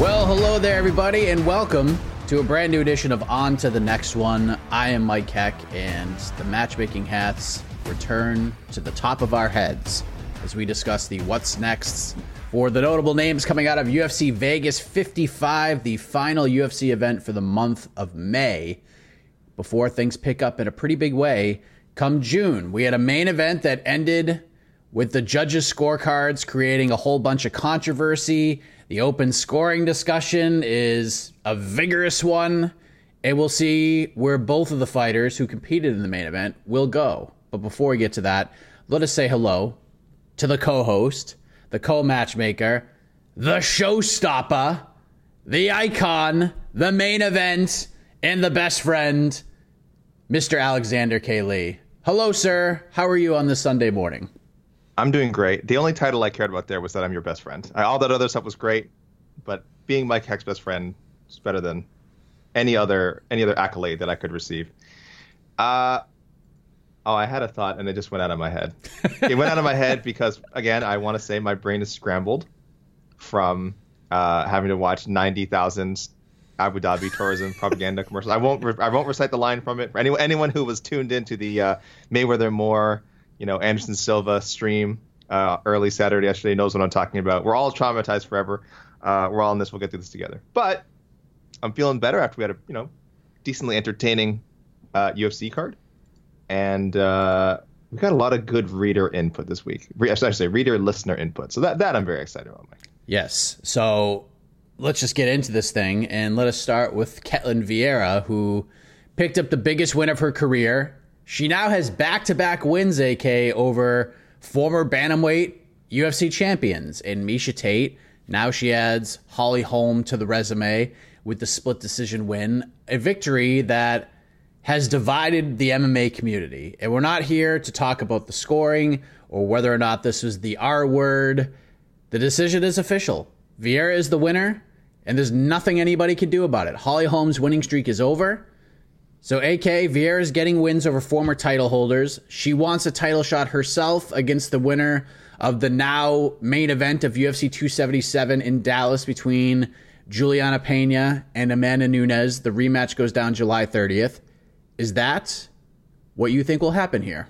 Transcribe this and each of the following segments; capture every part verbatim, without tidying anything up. Well, hello there, everybody, and welcome to a brand new edition of On to the Next One. I am Mike Heck, and the matchmaking hats return to the top of our heads as we discuss the what's next for the notable names coming out of U F C Vegas fifty-five, the final U F C event for the month of May, before things pick up in a pretty big way come June. We had a main event that ended with the judges' scorecards creating a whole bunch of controversy. The open scoring discussion is a vigorous one, and we'll see where both of the fighters who competed in the main event will go. But before we get to that, let us say hello to the co-host, the co-matchmaker, the showstopper, the icon, the main event, and the best friend, Mister Alexander K. Lee. Hello, sir. How are you on this Sunday morning? I'm doing great. The only title I cared about there was that I'm your best friend. I, all that other stuff was great, but being Mike Heck's best friend is better than any other any other accolade that I could receive. Uh, oh, I had a thought, and it just went out of my head. It went out of my head because, again, I want to say my brain is scrambled from uh, having to watch ninety thousand Abu Dhabi tourism propaganda commercials. I won't re- I won't recite the line from it. Anyone, anyone who was tuned into the uh, Mayweather-Moore, you know, Anderson Silva stream uh, early Saturday, yesterday, knows what I'm talking about. We're all traumatized forever. Uh, we're all in this. We'll get through this together. But I'm feeling better after we had a, you know, decently entertaining uh, U F C card. And uh, we got a lot of good reader input this week. Re- I should say reader listener input. So that, that I'm very excited about, Mike. Yes. So let's just get into this thing. And let us start with Caitlin Vieira, who picked up the biggest win of her career. She now has back-to-back wins, A K, over former bantamweight U F C champions in Misha Tate. Now she adds Holly Holm to the resume with the split decision win, a victory that has divided the M M A community. And we're not here to talk about the scoring or whether or not this was the R word. The decision is official. Vieira is the winner, and there's nothing anybody can do about it. Holly Holm's winning streak is over. So, A K, Vieira's getting wins over former title holders. She wants a title shot herself against the winner of the now main event of U F C two seventy-seven in Dallas between Juliana Pena and Amanda Nunez. The rematch goes down July thirtieth. Is that what you think will happen here?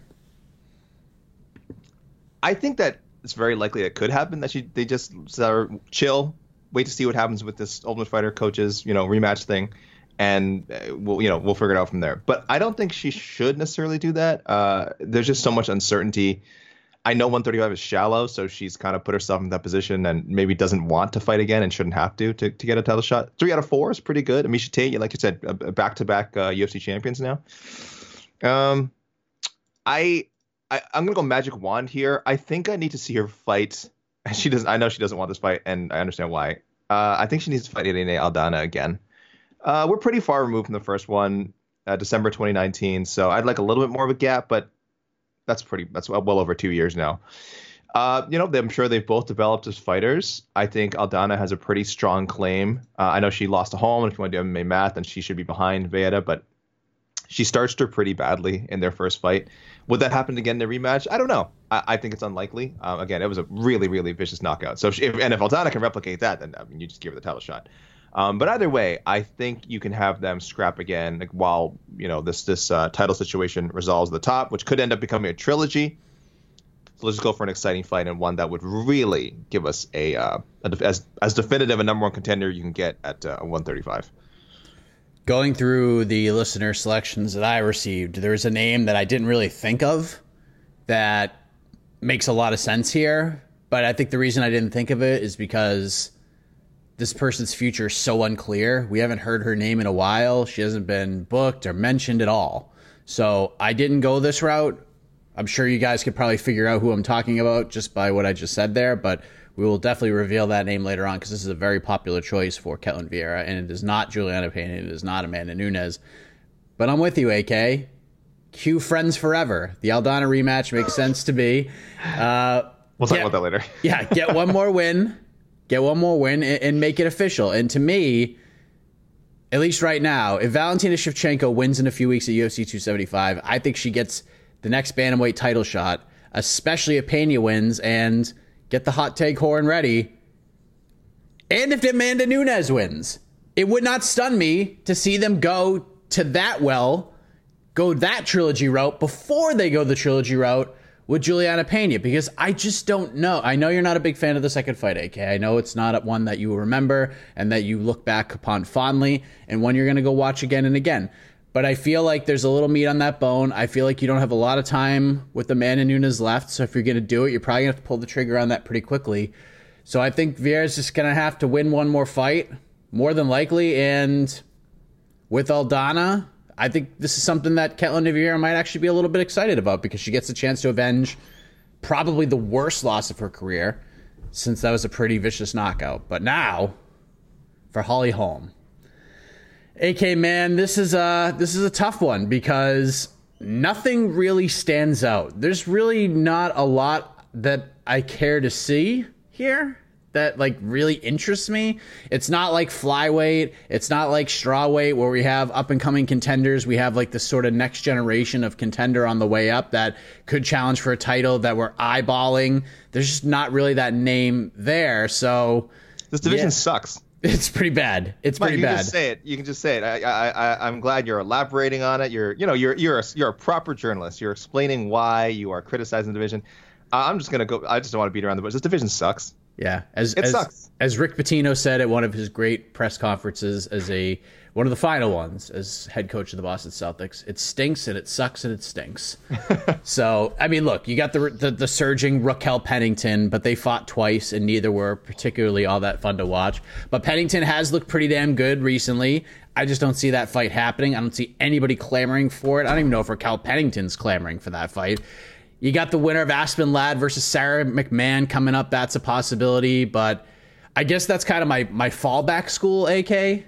I think that it's very likely it could happen, that she, they just uh, chill, wait to see what happens with this Ultimate Fighter coaches, you know, rematch thing. and we'll, you know, we'll figure it out from there. But I don't think she should necessarily do that. Uh, there's just so much uncertainty. I know one thirty-five is shallow, so she's kind of put herself in that position and maybe doesn't want to fight again and shouldn't have to to, to get a title shot. Three out of four is pretty good. Misha Tate, like you said, back-to-back uh, U F C champions now. Um, I, I I'm gonna go magic wand here. I think I need to see her fight. She doesn't. I know she doesn't want this fight, and I understand why. Uh, I think she needs to fight Irene Aldana again. Uh, we're pretty far removed from the first one, uh, December twenty nineteen. So I'd like a little bit more of a gap, but that's pretty. That's well over two years now. Uh, you know, I'm sure they've both developed as fighters. I think Aldana has a pretty strong claim. Uh, I know she lost to Holm, and if you want to do M M A math, then she should be behind Vieira, but she starched her pretty badly in their first fight. Would that happen again in the rematch? I don't know. I, I think it's unlikely. Um, again, it was a really, really vicious knockout. So if, if and if Aldana can replicate that, then I mean, you just give her the title shot. Um, but either way, I think you can have them scrap again, like, while, you know, this this uh, title situation resolves the top, which could end up becoming a trilogy. So let's just go for an exciting fight and one that would really give us a, uh, a as as definitive a number one contender you can get at uh, one thirty-five. Going through the listener selections that I received, there's a name that I didn't really think of that makes a lot of sense here. But I think the reason I didn't think of it is because this person's future is so unclear. We haven't heard her name in a while. She hasn't been booked or mentioned at all. So I didn't go this route. I'm sure you guys could probably figure out who I'm talking about just by what I just said there. But we will definitely reveal that name later on, because this is a very popular choice for Caitlin Vieira, and it is not Juliana Pena, it is not Amanda Nunez. But I'm with you, A K. Cue Friends Forever. The Aldana rematch makes sense to me. Uh, we'll talk get, about that later. yeah, get one more win. Get one more win and, and make it official. And to me, at least right now, if Valentina Shevchenko wins in a few weeks at U F C two seventy-five, I think she gets the next bantamweight title shot, especially if Pena wins, and get the hot take horn ready. And if Amanda Nunez wins, it would not stun me to see them go to that well, go that trilogy route before they go the trilogy route with Juliana Pena, because I just don't know. I know you're not a big fan of the second fight, A K. I know it's not one that you remember and that you look back upon fondly and one you're going to go watch again and again. But I feel like there's a little meat on that bone. I feel like you don't have a lot of time with Amanda Nunez left. So if you're going to do it, you're probably going to have to pull the trigger on that pretty quickly. So I think Vieira's just going to have to win one more fight, more than likely. And with Aldana, I think this is something that Caitlin Vieira might actually be a little bit excited about, because she gets a chance to avenge probably the worst loss of her career, since that was a pretty vicious knockout. But now for Holly Holm. A K, man, this is a this is a tough one, because nothing really stands out. There's really not a lot that I care to see here that like really interests me. It's not like flyweight. It's not like strawweight where we have up and coming contenders. We have like this sort of next generation of contender on the way up that could challenge for a title that we're eyeballing. There's just not really that name there. So this division yeah. sucks. It's pretty bad. It's Mike, pretty you bad. You can just say it. You can just say it. I, I, I, I'm glad you're elaborating on it. You're, you know, you're, you're, a, you're a proper journalist. You're explaining why you are criticizing the division. Uh, I'm just gonna go. I just don't want to beat around the bush. This division sucks. Yeah, as it as, sucks. As Rick Pitino said at one of his great press conferences, as a one of the final ones as head coach of the Boston Celtics, it stinks and it sucks and it stinks. So I mean, look, you got the, the the surging Raquel Pennington, but they fought twice and neither were particularly all that fun to watch. But Pennington has looked pretty damn good recently. I just don't see that fight happening. I don't see anybody clamoring for it. I don't even know if Raquel Pennington's clamoring for that fight. You got the winner of Aspen Ladd versus Sarah McMahon coming up. That's a possibility, but I guess that's kind of my, my fallback school, A K.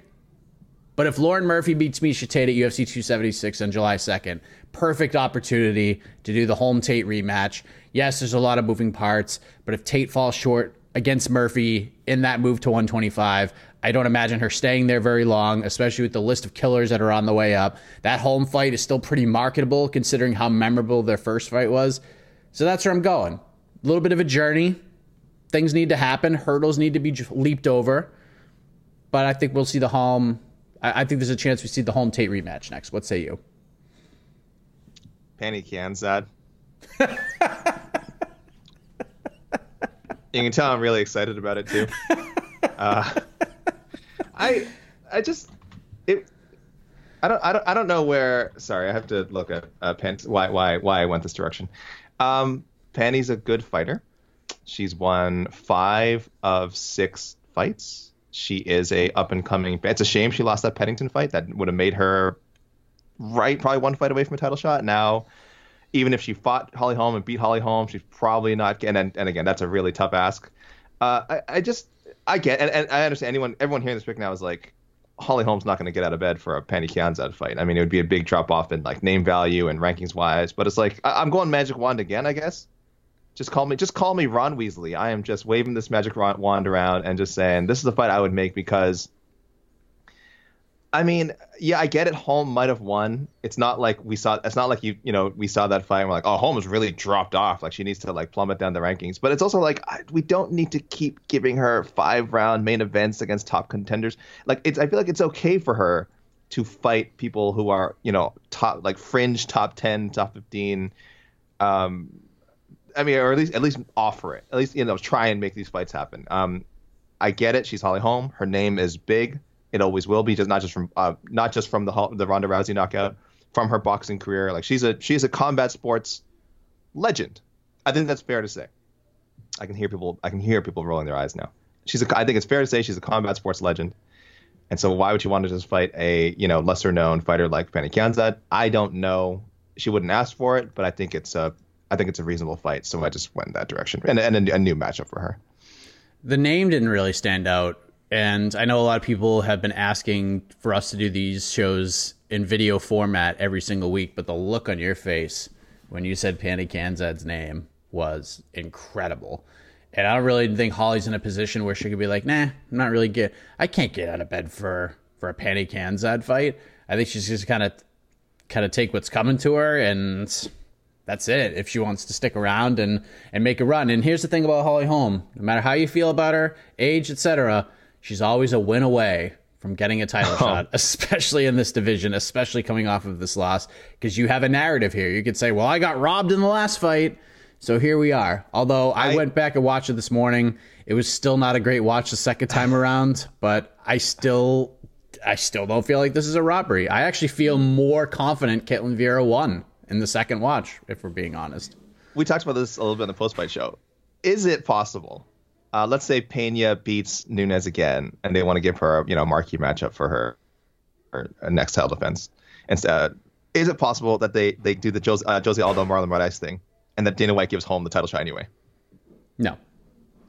But if Lauren Murphy beats Misha Tate at U F C two seventy-six on July second, perfect opportunity to do the Holm-Tate rematch. Yes, there's a lot of moving parts, but if Tate falls short against Murphy in that move to one twenty-five, I don't imagine her staying there very long, especially with the list of killers that are on the way up. That Holm fight is still pretty marketable considering how memorable their first fight was. So that's where I'm going. A little bit of a journey. Things need to happen. Hurdles need to be leaped over. But I think we'll see the Holm. I think there's a chance we see the Holm-Tate rematch next. What say you? Penny Kianzad. You can tell I'm really excited about it, too. Uh, I I just it I don't, I don't, I don't know where. Sorry, I have to look at uh, Pen, why, why, why I went this direction. Um, Penny's a good fighter. She's won five of six fights. She is a up and coming. It's a shame she lost that Pennington fight. That would have made her right probably one fight away from a title shot. Now, even if she fought Holly Holm and beat Holly Holm, she's probably not. And and, and again, that's a really tough ask. Uh, I, I just I get and, and I understand anyone everyone hearing this pick now is like, Holly Holm's not going to get out of bed for a Penny Kianzad fight. I mean, it would be a big drop off in like name value and rankings wise. But it's like I, I'm going magic wand again, I guess. Just call me, just call me Ron Weasley. I am just waving this magic wand around and just saying this is the fight I would make because. I mean, yeah, I get it. Holm might have won. It's not like we saw. It's not like you, you know, we saw that fight and we're like, oh, Holm has really dropped off. Like she needs to like plummet down the rankings. But it's also like I, we don't need to keep giving her five round main events against top contenders. Like it's, I feel like it's okay for her to fight people who are, you know, top like fringe top ten, top fifteen. Um, I mean, or at least at least offer it. At least you know, try and make these fights happen. Um, I get it. She's Holly Holm. Her name is big. It always will be, just not just from uh, not just from the the Ronda Rousey knockout, from her boxing career. Like she's a she's a combat sports legend. I think that's fair to say. I can hear people I can hear people rolling their eyes now. She's a, I think it's fair to say she's a combat sports legend. And so why would you want to just fight a you know lesser known fighter like Penny Kianzad? I don't know. She wouldn't ask for it, but I think it's a I think it's a reasonable fight. So I just went in that direction and and a, a new matchup for her. The name didn't really stand out. And I know a lot of people have been asking for us to do these shows in video format every single week, but the look on your face when you said Penny Kianzad's name was incredible. And I don't really think Holly's in a position where she could be like, nah, I'm not really good. I can't get out of bed for, for a Penny Kianzad fight. I think she's just kind of kind of take what's coming to her, and that's it, if she wants to stick around and, and make a run. And here's the thing about Holly Holm. No matter how you feel about her, age, et cetera, she's always a win away from getting a title oh. shot, especially in this division, especially coming off of this loss, because you have a narrative here. You could say, well, I got robbed in the last fight, so here we are. Although I, I went back and watched it this morning. It was still not a great watch the second time around, but I still I still don't feel like this is a robbery. I actually feel more confident Caitlin Vieira won in the second watch, if we're being honest. We talked about this a little bit in the post-fight show. Is it possible? Uh, let's say Pena beats Nunez again, and they want to give her, you know, a marquee matchup for her, her next title defense. And uh, is it possible that they, they do the Jose, uh, Jose Aldo Marlon Moraes thing, and that Dana White gives Holm the title shot anyway? No.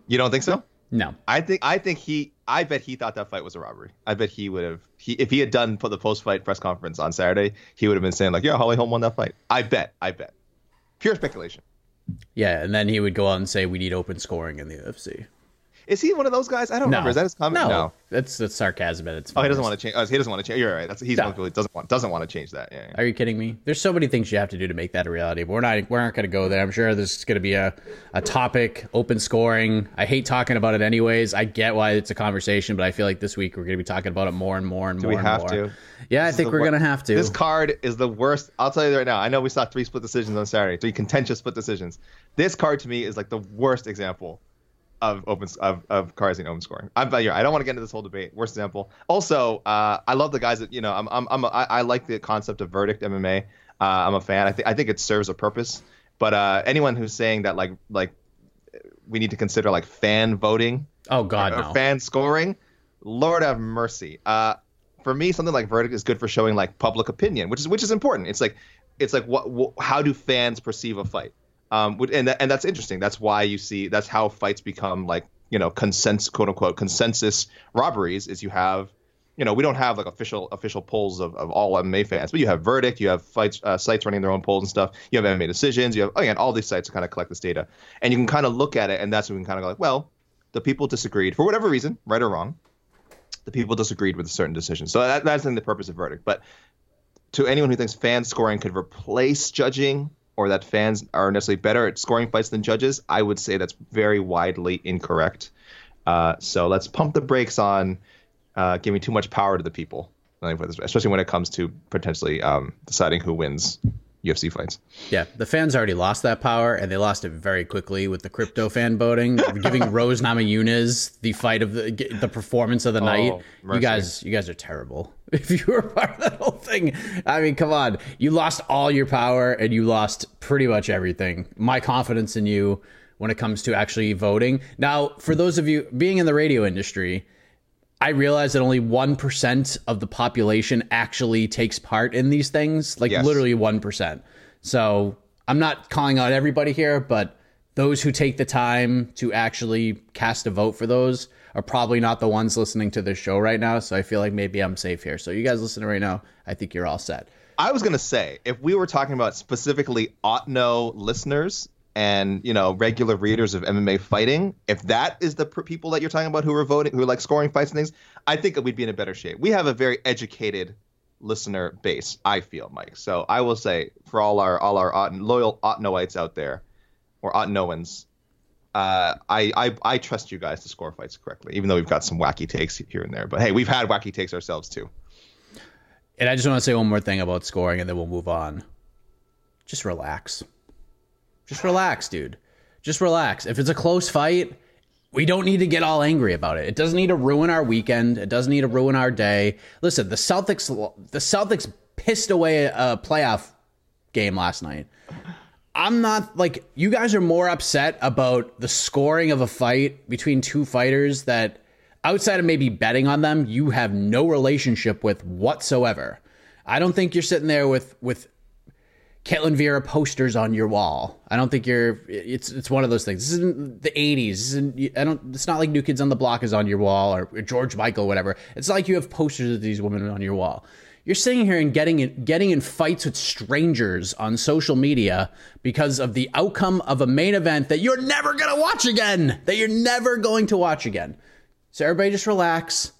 You don't think so? No. I think I think he. I bet he thought that fight was a robbery. I bet he would have. He if he had done put the post fight press conference on Saturday, he would have been saying like, "Yeah, Holly Holm won that fight." I bet. I bet. Pure speculation. Yeah, and then he would go out and say, we need open scoring in the U F C. Is he one of those guys? I don't no. remember. Is that his comment? No. no. That's that's sarcasm. It's oh, he doesn't want to change. Oh, he doesn't want to change. You're right. That's, he's no. one who doesn't want, doesn't want to change that. Yeah, yeah. Are you kidding me? There's so many things you have to do to make that a reality, but we're not, we're not going to go there. I'm sure there's going to be a, a topic, open scoring. I hate talking about it anyways. I get why it's a conversation, but I feel like this week we're going to be talking about it more and more and do more and more. Do we have to? Yeah, this I think we're wor- going to have to. This card is the worst. I'll tell you right now. I know we saw three split decisions on Saturday, three contentious split decisions. This card to me is like the worst example of open of of cards and open scoring. I'm you're right. I don't want to get into this whole debate. Worst example. Also, uh, I love the guys that you know. I'm I'm, I'm a, I, I like the concept of verdict M M A. Uh, I'm a fan. I think I think it serves a purpose. But uh, anyone who's saying that like like we need to consider like fan voting. Oh God, or, no. or fan scoring. Lord have mercy. Uh, for me, something like verdict is good for showing like public opinion, which is which is important. It's like it's like what, what how do fans perceive a fight? Um, and, and that's interesting. That's why you see that's how fights become like, you know, consensus, quote unquote, consensus robberies is you have, you know, we don't have like official official polls of, of all M M A fans, but you have verdict, you have fights, uh, sites running their own polls and stuff. You have M M A decisions. You have again, all these sites to kind of collect this data and you can kind of look at it. And that's when we can kind of go like, well, the people disagreed for whatever reason, right or wrong. The people disagreed with a certain decision. So that, that's in the purpose of verdict. But to anyone who thinks fan scoring could replace judging, or that fans are necessarily better at scoring fights than judges, I would say that's very widely incorrect. Uh, so let's pump the brakes on uh, giving too much power to the people, especially when it comes to potentially um, deciding who wins U F C fights. Yeah, the fans already lost that power, and they lost it very quickly with the crypto fan voting, giving Rose Namajunas the fight of the the performance of the oh, night. Mercy. You guys, you guys are terrible. if you were part of that whole thing. I mean, come on. You lost all your power and you lost pretty much everything. My confidence in you when it comes to actually voting. Now, for those of you being in the radio industry, I realize that only one percent of the population actually takes part in these things. Like, yes. Literally one percent. So I'm not calling out everybody here, but those who take the time to actually cast a vote for those are probably not the ones listening to this show right now. So I feel like maybe I'm safe here. So you guys listening right now, I think you're all set. I was going to say, if we were talking about specifically ought-know listeners and, you know, regular readers of M M A fighting, if that is the people that you're talking about who are voting, who are like scoring fights and things, I think that we'd be in a better shape. We have a very educated listener base, I feel, Mike. So I will say, for all our all our ought- loyal ought-knowites out there, or ought-knowans, uh, I, I I trust you guys to score fights correctly, even though we've got some wacky takes here and there. But hey, we've had wacky takes ourselves too. And I just want to say one more thing about scoring, and then we'll move on. Just relax. Just relax, dude. Just relax. If it's a close fight, we don't need to get all angry about it. It doesn't need to ruin our weekend. It doesn't need to ruin our day. Listen, the Celtics, the Celtics pissed away a playoff game last night. I'm not like you guys are more upset about the scoring of a fight between two fighters that outside of maybe betting on them, you have no relationship with whatsoever. I don't think you're sitting there with with. Caitlin Vieira posters on your wall. I don't think you're. It's it's one of those things. This isn't the eighties. This isn't, I don't. It's not like New Kids on the Block is on your wall or, or George Michael, or whatever. It's like you have posters of these women on your wall. You're sitting here and getting in, getting in fights with strangers on social media because of the outcome of a main event that you're never gonna watch again. That you're never going to watch again. So everybody just relax.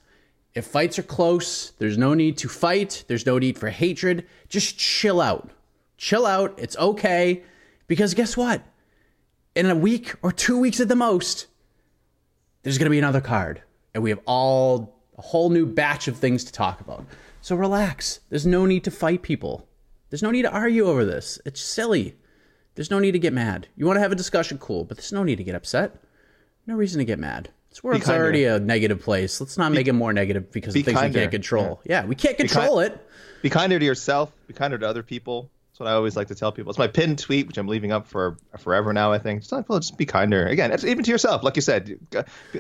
If fights are close, there's no need to fight. There's no need for hatred. Just chill out. Chill out. It's okay. Because guess what? In a week or two weeks at the most, there's going to be another card. And we have all a whole new batch of things to talk about. So relax. There's no need to fight people. There's no need to argue over this. It's silly. There's no need to get mad. You want to have a discussion? Cool. But there's no need to get upset. No reason to get mad. This world's already a negative place. Let's not be, make it more negative because be of things kinder. We can't control. Yeah, yeah we can't control be ki- it. Be kinder to yourself. Be kinder to other people. That's what I always like to tell people. It's my pinned tweet, which I'm leaving up for forever now, I think. Just, like, well, just be kinder. Again, even to yourself, like you said.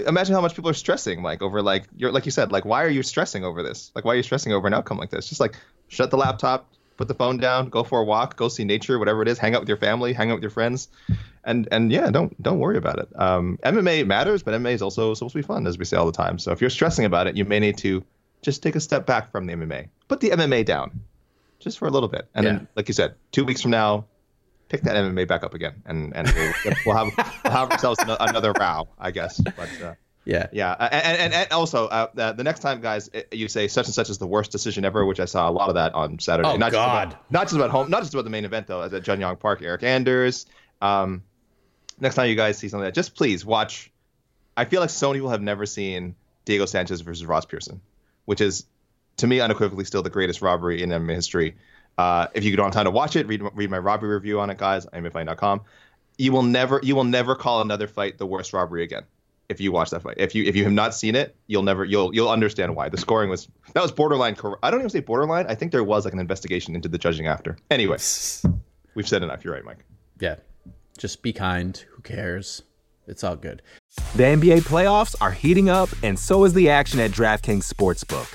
Imagine how much people are stressing, Mike, over, like, you're, like you said, like, why are you stressing over this? Like, why are you stressing over an outcome like this? Just, like, shut the laptop, put the phone down, go for a walk, go see nature, whatever it is, hang out with your family, hang out with your friends. And, and yeah, don't don't worry about it. Um, M M A matters, but M M A is also supposed to be fun, as we say all the time. So if you're stressing about it, you may need to just take a step back from the M M A. Put the M M A down. Just for a little bit. And yeah. Then, like you said, two weeks from now, pick that M M A back up again. And, and we'll, we'll, have, we'll have ourselves another row, I guess. But, uh, yeah. Yeah. And, and, and also, uh, the next time, guys, you say such and such is the worst decision ever, which I saw a lot of that on Saturday. Oh, not God. Just about, not just about home. Not just about the main event, though, as at Jun Young Park, Eric Anders. Um, next time you guys see something like that, just please watch. I feel like so many people have never seen Diego Sanchez versus Ross Pearson, which is, to me, unequivocally still the greatest robbery in M M A history. Uh, if you don't have time to watch it, read read my robbery review on it, guys. I M A fighting dot com. You will never you will never call another fight the worst robbery again. If you watch that fight, if you if you have not seen it, you'll never you'll you'll understand why. The scoring was that was borderline. I don't even say borderline. I think there was like an investigation into the judging after. Anyway, we've said enough. You're right, Mike. Yeah, just be kind. Who cares? It's all good. The N B A playoffs are heating up, and so is the action at DraftKings Sportsbook,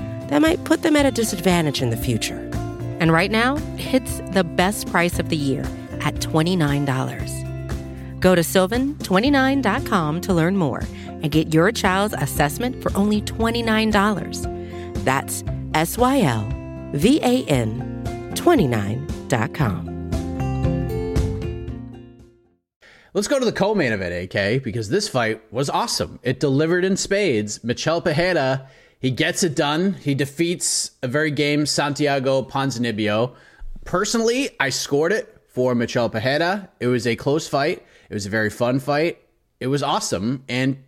that might put them at a disadvantage in the future. And right now, it's the best price of the year at twenty-nine dollars. Go to sylvan twenty-nine dot com to learn more and get your child's assessment for only twenty-nine dollars. That's S Y L V A N twenty-nine dot com. Let's go to the co-main event, A K, because this fight was awesome. It delivered in spades. Michelle Pajeda, he gets it done. He defeats a very game Santiago Ponzinibbio. Personally, I scored it for Michelle Pajeda. It was a close fight. It was a very fun fight. It was awesome. And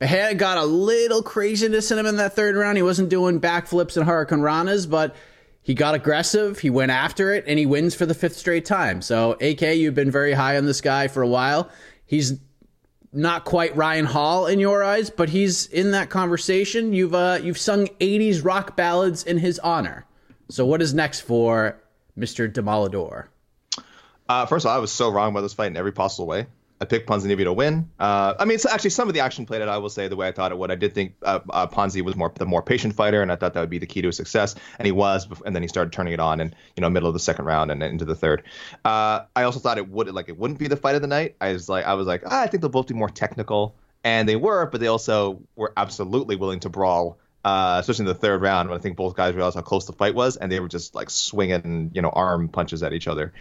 Pajeda got a little craziness in him in that third round. He wasn't doing backflips and hurricane ranas, but he got aggressive, he went after it, and he wins for the fifth straight time. So, A K, you've been very high on this guy for a while. He's not quite Ryan Hall in your eyes, but he's in that conversation. You've uh, you've sung eighties rock ballads in his honor. So what is next for Mister Demolador? Uh, first of all, I was so wrong about this fight in every possible way. I picked Ponzinibbio to win. Uh, I mean, so actually, some of the action played out, I will say, the way I thought it would. I did think uh, uh, Ponzi was more the more patient fighter, and I thought that would be the key to his success. And he was, and then he started turning it on in, you know, middle of the second round and into the third. Uh, I also thought it would like it wouldn't be the fight of the night. I was like, I was like, ah, I think they'll both be more technical, and they were, but they also were absolutely willing to brawl. Uh, especially in the third round, when I think both guys realized how close the fight was, and they were just like swinging, you know, arm punches at each other,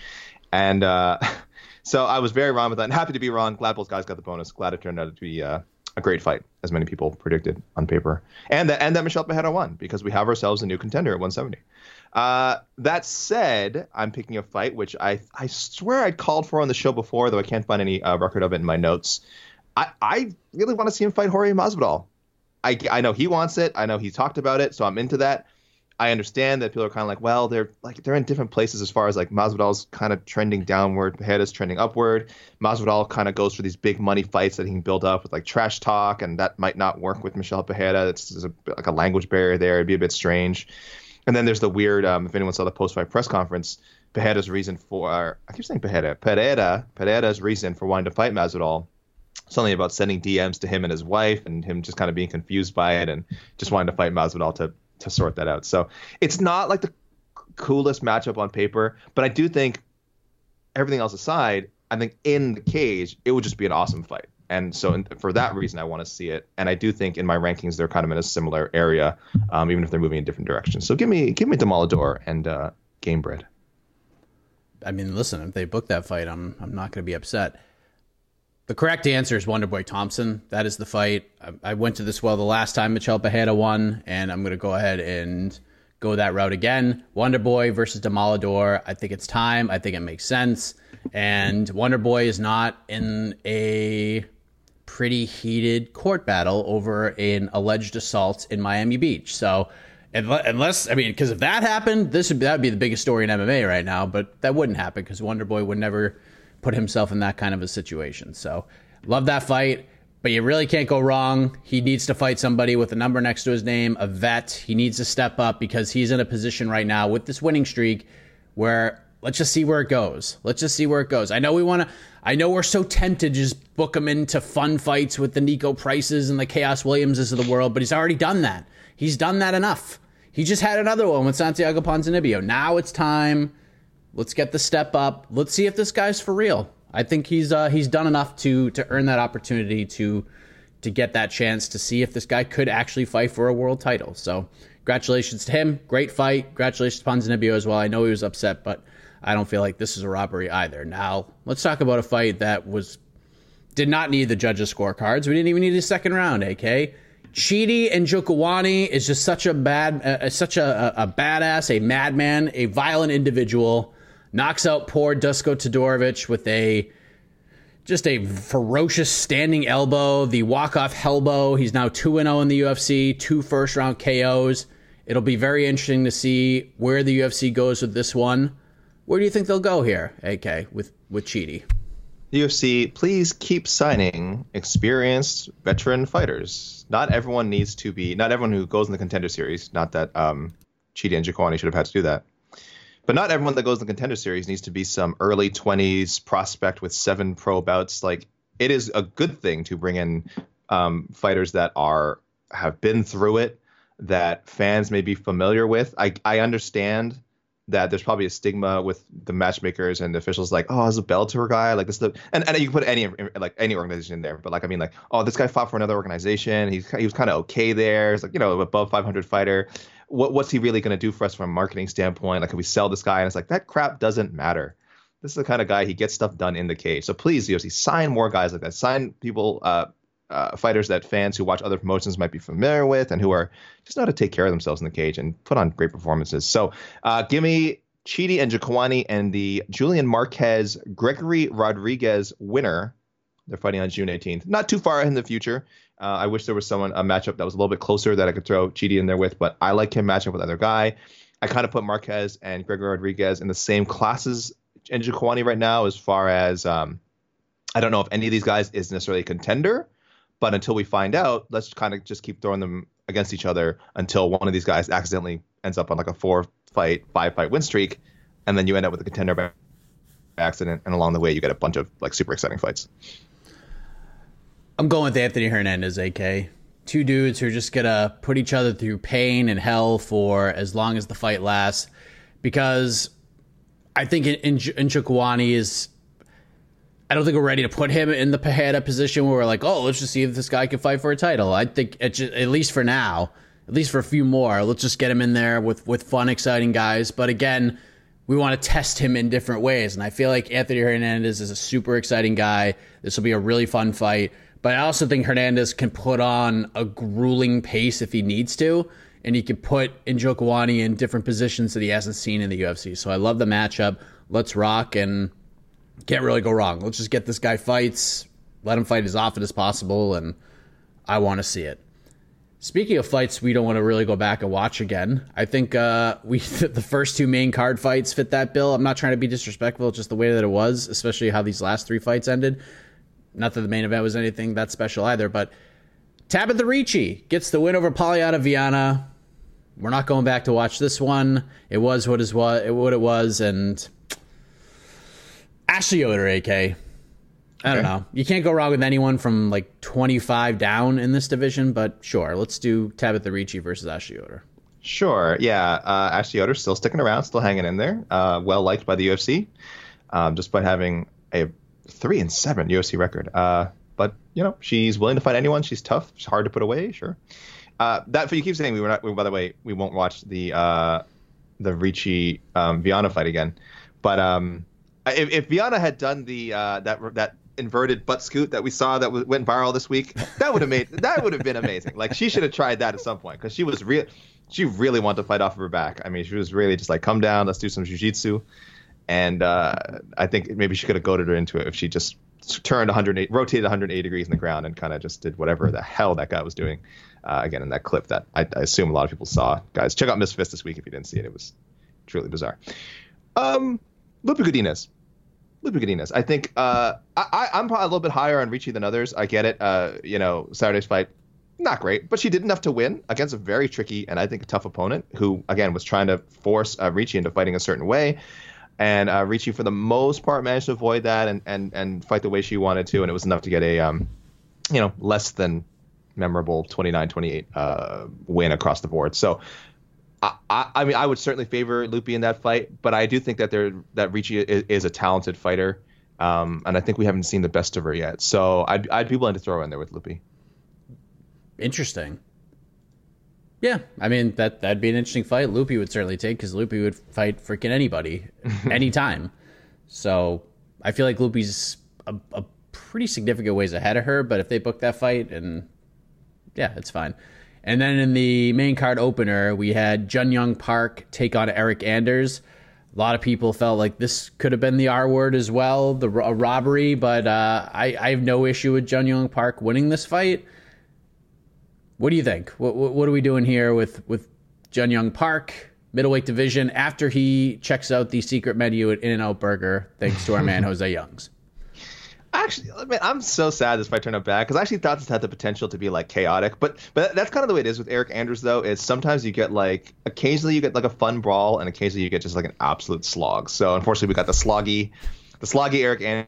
and. Uh, So I was very wrong with that, and happy to be wrong. Glad both guys got the bonus. Glad it turned out to be uh, a great fight, as many people predicted on paper. And that, and that Michelle Pajeda won, because we have ourselves a new contender at one seventy. Uh, that said, I'm picking a fight which I I swear I called for on the show before, though I can't find any uh, record of it in my notes. I, I really want to see him fight Jorge Masvidal. I, I know he wants it. I know he talked about it, so I'm into that. I understand that people are kind of like, well, they're like they're in different places as far as like Masvidal's kind of trending downward, Pajeda's trending upward. Masvidal kind of goes for these big money fights that he can build up with like trash talk, and that might not work with Michelle Pajeda. It's, it's a, like a language barrier there. It'd be a bit strange. And then there's the weird, um, if anyone saw the post-fight press conference, Pajeda's reason for, I keep saying Pajeda, Pajeda, Pajeda's reason for wanting to fight Masvidal. Something about sending D Ms to him and his wife, and him just kind of being confused by it and just wanting to fight Masvidal to to sort that out. So it's not like the coolest matchup on paper, but I do think, everything else aside, I think in the cage, it would just be an awesome fight. And so in, for that reason, I want to see it. And I do think in my rankings, they're kind of in a similar area, um, even if they're moving in different directions. So give me, give me Demolador and uh, Game Bread. I mean, listen, if they book that fight, I'm, I'm not going to be upset. The correct answer is Wonderboy Thompson. That is the fight. I, I went to this well the last time Michelle Pajeda won, and I'm going to go ahead and go that route again. Wonderboy versus Demolador. I think it's time. I think it makes sense. And Wonderboy is not in a pretty heated court battle over an alleged assault in Miami Beach. So unless, I mean, because if that happened, this would, that would be the biggest story in M M A right now, but that wouldn't happen because Wonderboy would never put himself in that kind of a situation. So love that fight, but you really can't go wrong. He needs to fight somebody with a number next to his name, a vet. He needs to step up because he's in a position right now with this winning streak where Let's just see where it goes. Let's just see where it goes. I know we want to, I know we're so tempted to just book him into fun fights with the Nico Prices and the Chaos Williamses of the world, but he's already done that. He's done that enough. He just had another one with Santiago Ponzinibbio. Now it's time. Let's get the step up. Let's see if this guy's for real. I think he's uh, he's done enough to to earn that opportunity to to get that chance to see if this guy could actually fight for a world title. So congratulations to him. Great fight. Congratulations to Ponzinibbio as well. I know he was upset, but I don't feel like this is a robbery either. Now, let's talk about a fight that was did not need the judges' scorecards. We didn't even need a second round, A K. Chidi Njokawani is just such a bad, uh, such a, a badass, a madman, a violent individual. Knocks out poor Dusko Todorovic with a just a ferocious standing elbow, the walk-off elbow. He's now two and oh in the U F C, two first-round K Os. It'll be very interesting to see where the U F C goes with this one. Where do you think they'll go here, A K, with, with Chidi? The U F C, please keep signing experienced veteran fighters. Not everyone needs to be, not everyone who goes in the Contender Series, not that um, Chidi Njokawani should have had to do that, but not everyone that goes in the Contender Series needs to be some early twenties prospect with seven pro bouts. Like, it is a good thing to bring in um, fighters that are have been through it, that fans may be familiar with. I, I understand that there's probably a stigma with the matchmakers and the officials, like, oh, is a Bellator guy, like this, the, and and you can put any like any organization in there, but like I mean, like, oh, this guy fought for another organization, he's he was kind of okay there, he's like, you know, above five hundred fighter, what what's he really gonna do for us from a marketing standpoint? Like, can we sell this guy? And it's like, that crap doesn't matter. This is the kind of guy, he gets stuff done in the cage. So please, U F C, sign more guys like that. Sign people, uh, uh, fighters that fans who watch other promotions might be familiar with and who are just know how to take care of themselves in the cage and put on great performances. So uh, give me Chidi Njokawani and the Julian Marquez, Gregory Rodriguez winner. They're fighting on June eighteenth. Not too far in the future. Uh, I wish there was someone, a matchup that was a little bit closer that I could throw Chidi in there with, but I like him matching up with the other guy. I kind of put Marquez and Gregory Rodriguez in the same classes as Njokawani right now, as far as um, I don't know if any of these guys is necessarily a contender. But until we find out, let's kind of just keep throwing them against each other until one of these guys accidentally ends up on like a four-fight, five-fight win streak, and then you end up with a contender by accident, and along the way you get a bunch of like super exciting fights. I'm going with Anthony Hernandez, A K. Two dudes who are just going to put each other through pain and hell for as long as the fight lasts, because I think Njokawani is... I don't think we're ready to put him in the Pajeda position where we're like, oh, let's just see if this guy can fight for a title. I think, at, just, at least for now, at least for a few more, let's just get him in there with, with fun, exciting guys. But again, we want to test him in different ways. And I feel like Anthony Hernandez is a super exciting guy. This will be a really fun fight. But I also think Hernandez can put on a grueling pace if he needs to. And he can put Njokawani in different positions that he hasn't seen in the U F C. So I love the matchup. Let's rock and... can't really go wrong. Let's just get this guy fights, let him fight as often as possible, and I want to see it. Speaking of fights we don't want to really go back and watch again, I think uh, we the first two main card fights fit that bill. I'm not trying to be disrespectful, just the way that it was, especially how these last three fights ended. Not that the main event was anything that special either, but Tabitha Ricci gets the win over Polyana Viana. We're not going back to watch this one. It was what is what it what it was, and... Ashley Oder, A K. I don't okay. know. You can't go wrong with anyone from like twenty-five down in this division, but sure. Let's do Tabitha Ricci versus Ashley Oder. Sure. Yeah. Uh, Ashley Oder still sticking around, still hanging in there. Uh, well liked by the U F C, um, despite having a three and seven U F C record. Uh, but you know, she's willing to fight anyone. She's tough. She's hard to put away. Sure. Uh, that you keep saying we were not. We, by the way, we won't watch the uh, the Ricci um, Viana fight again, but. Um, If, if Viana had done the uh, that that inverted butt scoot that we saw that w- went viral this week, that would have made that would have been amazing. Like, she should have tried that at some point, because she was real. She really wanted to fight off of her back. I mean, she was really just like, come down, let's do some jiu-jitsu. And uh, I think maybe she could have goaded her into it if she just turned one hundred eight, rotated one hundred eighty degrees in the ground and kind of just did whatever the hell that guy was doing. Uh, again, in that clip that I, I assume a lot of people saw. Guys, check out Miss Fist this week if you didn't see it. It was truly bizarre. Um, Lupe Godinez. Lupe Godinez. I think uh, I, I'm probably a little bit higher on Ricci than others. I get it. Uh, you know, Saturday's fight, not great, but she did enough to win against a very tricky and I think a tough opponent who, again, was trying to force uh, Ricci into fighting a certain way. And uh, Ricci, for the most part, managed to avoid that and, and, and fight the way she wanted to, and it was enough to get a um, you know, less than memorable twenty-nine twenty-eight uh, win across the board. So, I, I, I mean, I would certainly favor Lupi in that fight, but I do think that there that Ricci is, is a talented fighter, um, and I think we haven't seen the best of her yet. So, I'd I'd be willing to throw in there with Lupi. Interesting. Yeah, I mean, that, that'd be an interesting fight. Lupi would certainly take, because Lupi would fight freaking anybody, anytime. So I feel like Lupi's a, a pretty significant ways ahead of her, but if they book that fight, and yeah, it's fine. And then in the main card opener, we had Jun Young Park take on Eric Anders. A lot of people felt like this could have been the R word as well, the a robbery, but uh, I, I have no issue with Jun Young Park winning this fight. What do you think? What, what what are we doing here with, with Jun Young Park, middleweight division, after he checks out the secret menu at In-N-Out Burger, thanks to our man Jose Youngs? Actually, I mean, I'm so sad this fight turned out bad, because I actually thought this had the potential to be like chaotic. But but that's kind of the way it is with Eric Anders, though, is sometimes you get like, occasionally you get like a fun brawl, and occasionally you get just like an absolute slog. So unfortunately, we got the sloggy, the sloggy Eric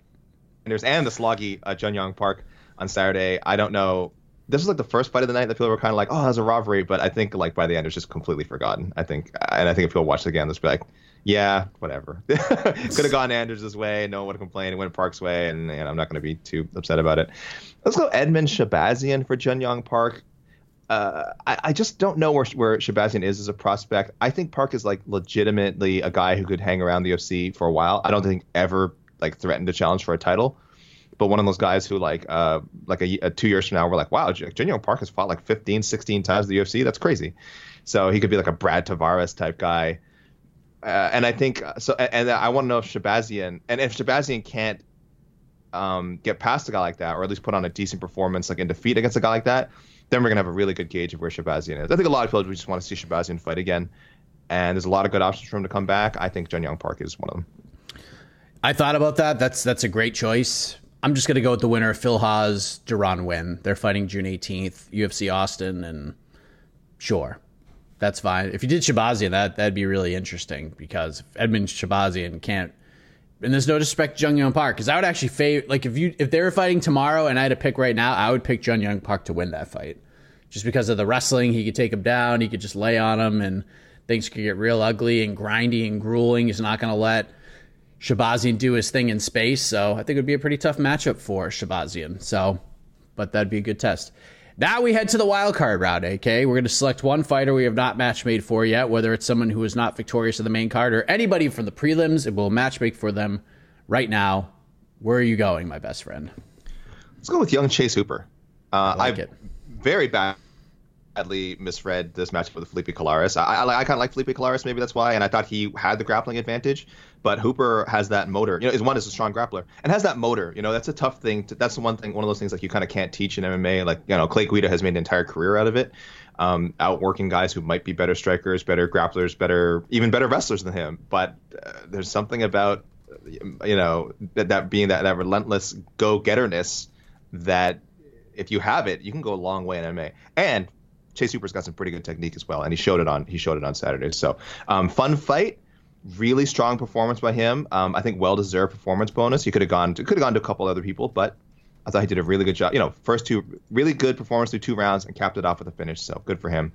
Anders and the sloggy uh, Jun Young Park on Saturday. I don't know. This was like the first fight of the night that people were kind of like, oh, that was a robbery. But I think like by the end, it's just completely forgotten, I think. And I think if people watch it again, they'll be like, yeah, whatever. Could have gone Anders' way. No one would complain. It went Park's way. And, and I'm not going to be too upset about it. Let's go Edmund Shabazian for Jun Young Park. Uh, I, I just don't know where, where Shabazian is as a prospect. I think Park is like legitimately a guy who could hang around the U F C for a while. I don't think ever like threatened to challenge for a title. But one of those guys who, like, uh, like a, a two years from now, we're like, wow, Jun Young Park has fought like fifteen, sixteen times the U F C. That's crazy. So he could be like a Brad Tavares type guy. Uh, and I think so. And I want to know if Shabazian and if Shabazian can't um, get past a guy like that, or at least put on a decent performance, like in defeat against a guy like that, then we're going to have a really good gauge of where Shabazian is. I think a lot of people just want to see Shabazian fight again. And there's a lot of good options for him to come back. I think Jun Young Park is one of them. I thought about that. That's that's a great choice. I'm just going to go with the winner, Phil Haas, Duran Wynn. They're fighting June eighteenth, U F C Austin, and sure, that's fine. If you did Shabazian, that, that'd be really interesting, because if Edmund Shabazian can't, and there's no disrespect to Jun Young Park, because I would actually favor, like if you if they were fighting tomorrow and I had to pick right now, I would pick Jun Young Park to win that fight. Just because of the wrestling, he could take him down, he could just lay on him, and things could get real ugly and grindy and grueling. He's not going to let Shabazian do his thing in space, so I think it would be a pretty tough matchup for Shabazian. So, but that'd be a good test. Now we head to the wild card round, okay? We're going to select one fighter we have not match made for yet, whether it's someone who is not victorious in the main card or anybody from the prelims, and we'll match make for them right now. Where are you going, my best friend? Let's go with young Chase Hooper. Uh, I like it. Very bad. Badly misread this matchup with Felipe Collares. I, I, I kind of like Felipe Collares, maybe that's why, and I thought he had the grappling advantage, but Hooper has that motor. You know, is one is a strong grappler and has that motor. You know, that's a tough thing. To, that's the one thing, one of those things like you kind of can't teach in M M A. Like, you know, Clay Guida has made an entire career out of it, um, outworking guys who might be better strikers, better grapplers, better, even better wrestlers than him. But uh, there's something about, you know, that, that being that, that relentless go-getterness that if you have it, you can go a long way in M M A. And Chase Hooper's got some pretty good technique as well, and he showed it on he showed it on Saturday. So, um, fun fight, really strong performance by him. Um, I think well deserved performance bonus. He could have gone to, could have gone to a couple other people, but I thought he did a really good job. You know, first two really good performance through two rounds and capped it off with a finish. So good for him.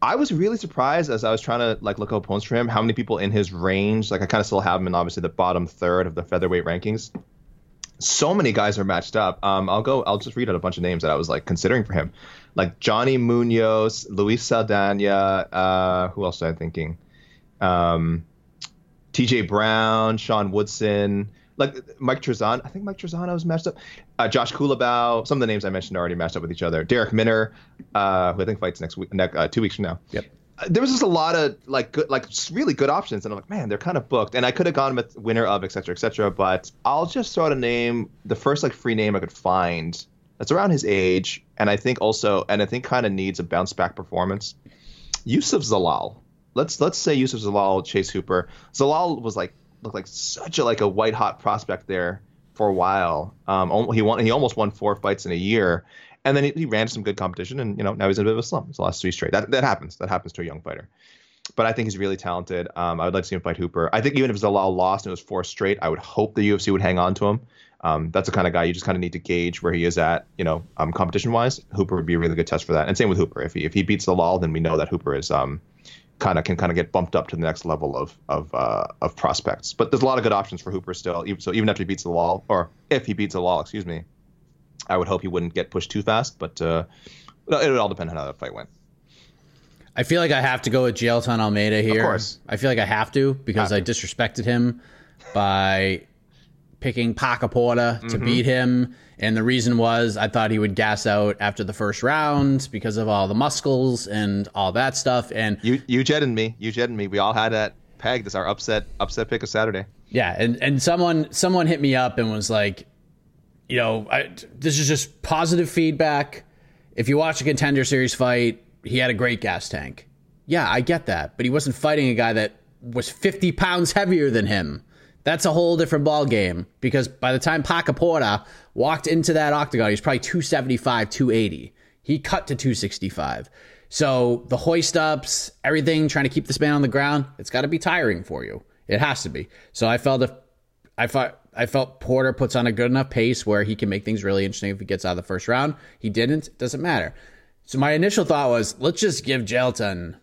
I was really surprised as I was trying to like look up opponents for him, how many people in his range. Like I kind of still have him in obviously the bottom third of the featherweight rankings. So many guys are matched up. Um, I'll go. I'll just read out a bunch of names that I was like considering for him, like Johnny Munoz, Luis Saldana. Uh, who else am I thinking? Um, T J Brown, Sean Woodson, like Mike Trezano. I think Mike Trezano was matched up. Uh, Josh Kulabau. Some of the names I mentioned are already matched up with each other. Derek Minner, uh, who I think fights next week, next, uh, two weeks from now. Yep. There was just a lot of like good, like really good options, and I'm like, man, they're kind of booked. And I could have gone with winner of et cetera, et cetera. But I'll just throw out a name, the first like free name I could find that's around his age, and I think also, and I think kind of needs a bounce back performance. Yusuf Zalal. Let's let's say Yusuf Zalal, Chase Hooper. Zalal was like looked like such a like a white hot prospect there for a while. Um, he won, he almost won four fights in a year. And then he, he ran some good competition, and you know now he's in a bit of a slump. It's the last three straight. That that happens. That happens to a young fighter. But I think he's really talented. Um, I would like to see him fight Hooper. I think even if Zalal lost and it was four straight, I would hope the U F C would hang on to him. Um, that's the kind of guy you just kind of need to gauge where he is at, you know, um, competition-wise. Hooper would be a really good test for that. And same with Hooper. If he if he beats Zalal, then we know that Hooper is um, kind of can kind of get bumped up to the next level of of uh, of prospects. But there's a lot of good options for Hooper still. So even after he beats Zalal, or if he beats Zalal, excuse me, I would hope he wouldn't get pushed too fast. But uh, it would all depend on how that fight went. I feel like I have to go with Jailton Almeida here. Of course. I feel like I have to because have I to. disrespected him by picking Paco Porter to mm-hmm. beat him. And the reason was I thought he would gas out after the first round because of all the muscles and all that stuff. And you, you Jed and me, you Jed and me, we all had that pegged as our upset upset pick of Saturday. Yeah, and, and someone someone hit me up and was like, you know, I, this is just positive feedback. If you watch a Contender Series fight, he had a great gas tank. Yeah, I get that. But he wasn't fighting a guy that was fifty pounds heavier than him. That's a whole different ball game. Because by the time Paco Porter walked into that octagon, he was probably two seventy-five, two eighty. He cut to two sixty-five. So the hoist ups, everything, trying to keep this man on the ground, it's got to be tiring for you. It has to be. So I felt if I fought. I felt Porter puts on a good enough pace where he can make things really interesting if he gets out of the first round. He didn't. It doesn't matter. So my initial thought was, let's just give Jailton,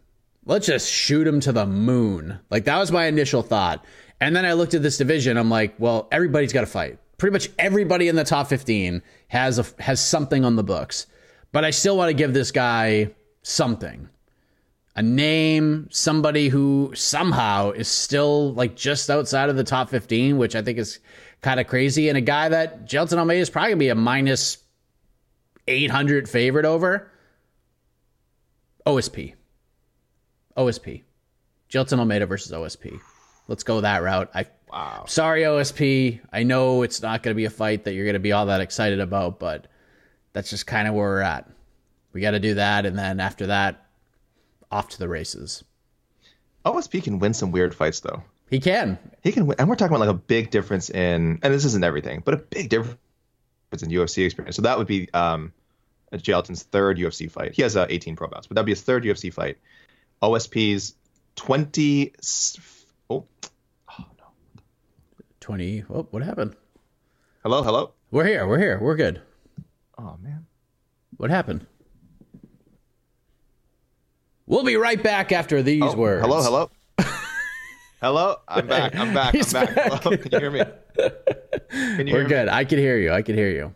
let's just shoot him to the moon. Like, that was my initial thought. And then I looked at this division. I'm like, well, everybody's got to fight. Pretty much everybody in the top fifteen has a, has something on the books. But I still want to give this guy something. A name, somebody who somehow is still, like, just outside of the top fifteen, which I think is kind of crazy. And a guy that Jailton Almeida is probably going to be a minus eight hundred favorite over. O S P. O S P. Jailton Almeida versus O S P. Let's go that route. I, wow. Sorry, O S P. I know it's not going to be a fight that you're going to be all that excited about, but that's just kind of where we're at. We got to do that, and then after that, off to the races. O S P can win some weird fights, though. He can. He can win. And we're talking about, like, a big difference in, and this isn't everything, but a big difference in U F C experience. So that would be... um. Jailton's third U F C fight. He has uh, eighteen pro bouts, but that'd be his third U F C fight. O S P's twenty. Oh, oh no. Twenty. Oh, what happened? Hello, hello. We're here. We're here. We're good. Oh man, what happened? We'll be right back after these oh, words. Hello, hello. Hello, I'm back. I'm back. He's I'm back. back. Hello? Can you hear me? Can you We're hear good. Me? I can hear you. I can hear you.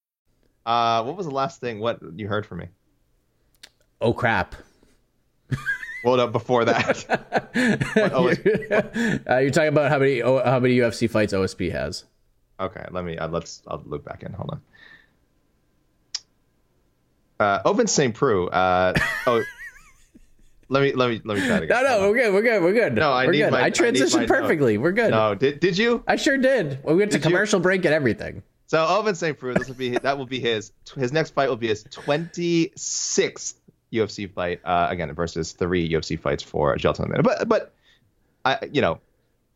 Uh, what was the last thing what you heard from me? Oh, crap. Well, no, before that. O S P, uh, you're talking about how many how many U F C fights O S P has. Okay, let me, uh, let's, I'll look back in. Hold on. Uh, Ovin Saint Preux. Uh, oh, let me, let me, let me try it again. No, no, we're good, we're good, we're good. No, I we're need good. My, I transitioned I need my perfectly. Note. We're good. No, did, did you? I sure did. We went did to commercial you? break and everything. So Ovin Saint Preux, this will be that will be his his next fight will be his twenty-sixth U F C fight, uh, again versus three U F C fights for Jailton Almeida. But but I you know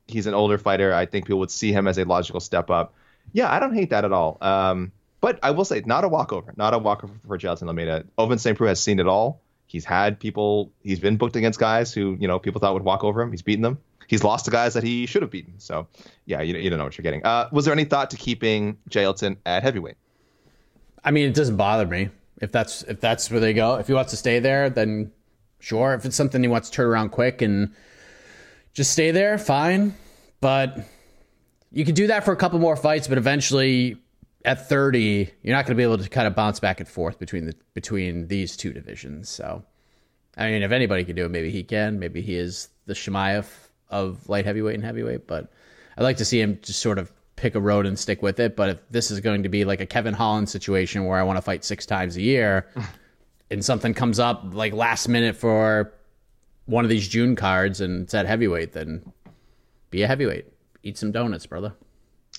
he's an older fighter. I think people would see him as a logical step up. Yeah, I don't hate that at all. Um, but I will say not a walkover, not a walkover for Jailton Almeida. Ovin Saint Preux has seen it all. He's had people. He's been booked against guys who you know people thought would walk over him. He's beaten them. He's lost to guys that he should have beaten. So, yeah, you, you don't know what you're getting. Uh, was there any thought to keeping Jailton at heavyweight? I mean, it doesn't bother me. If that's if that's where they go, if he wants to stay there, then sure. If it's something he wants to turn around quick and just stay there, fine. But you could do that for a couple more fights, but eventually at thirty, you're not going to be able to kind of bounce back and forth between the between these two divisions. So, I mean, if anybody can do it, maybe he can. Maybe he is the Shemaev of light heavyweight and heavyweight, but I'd like to see him just sort of pick a road and stick with it. But if this is going to be like a Kevin Holland situation where I want to fight six times a year and something comes up like last minute for one of these June cards and it's at heavyweight, then be a heavyweight. Eat some donuts, brother.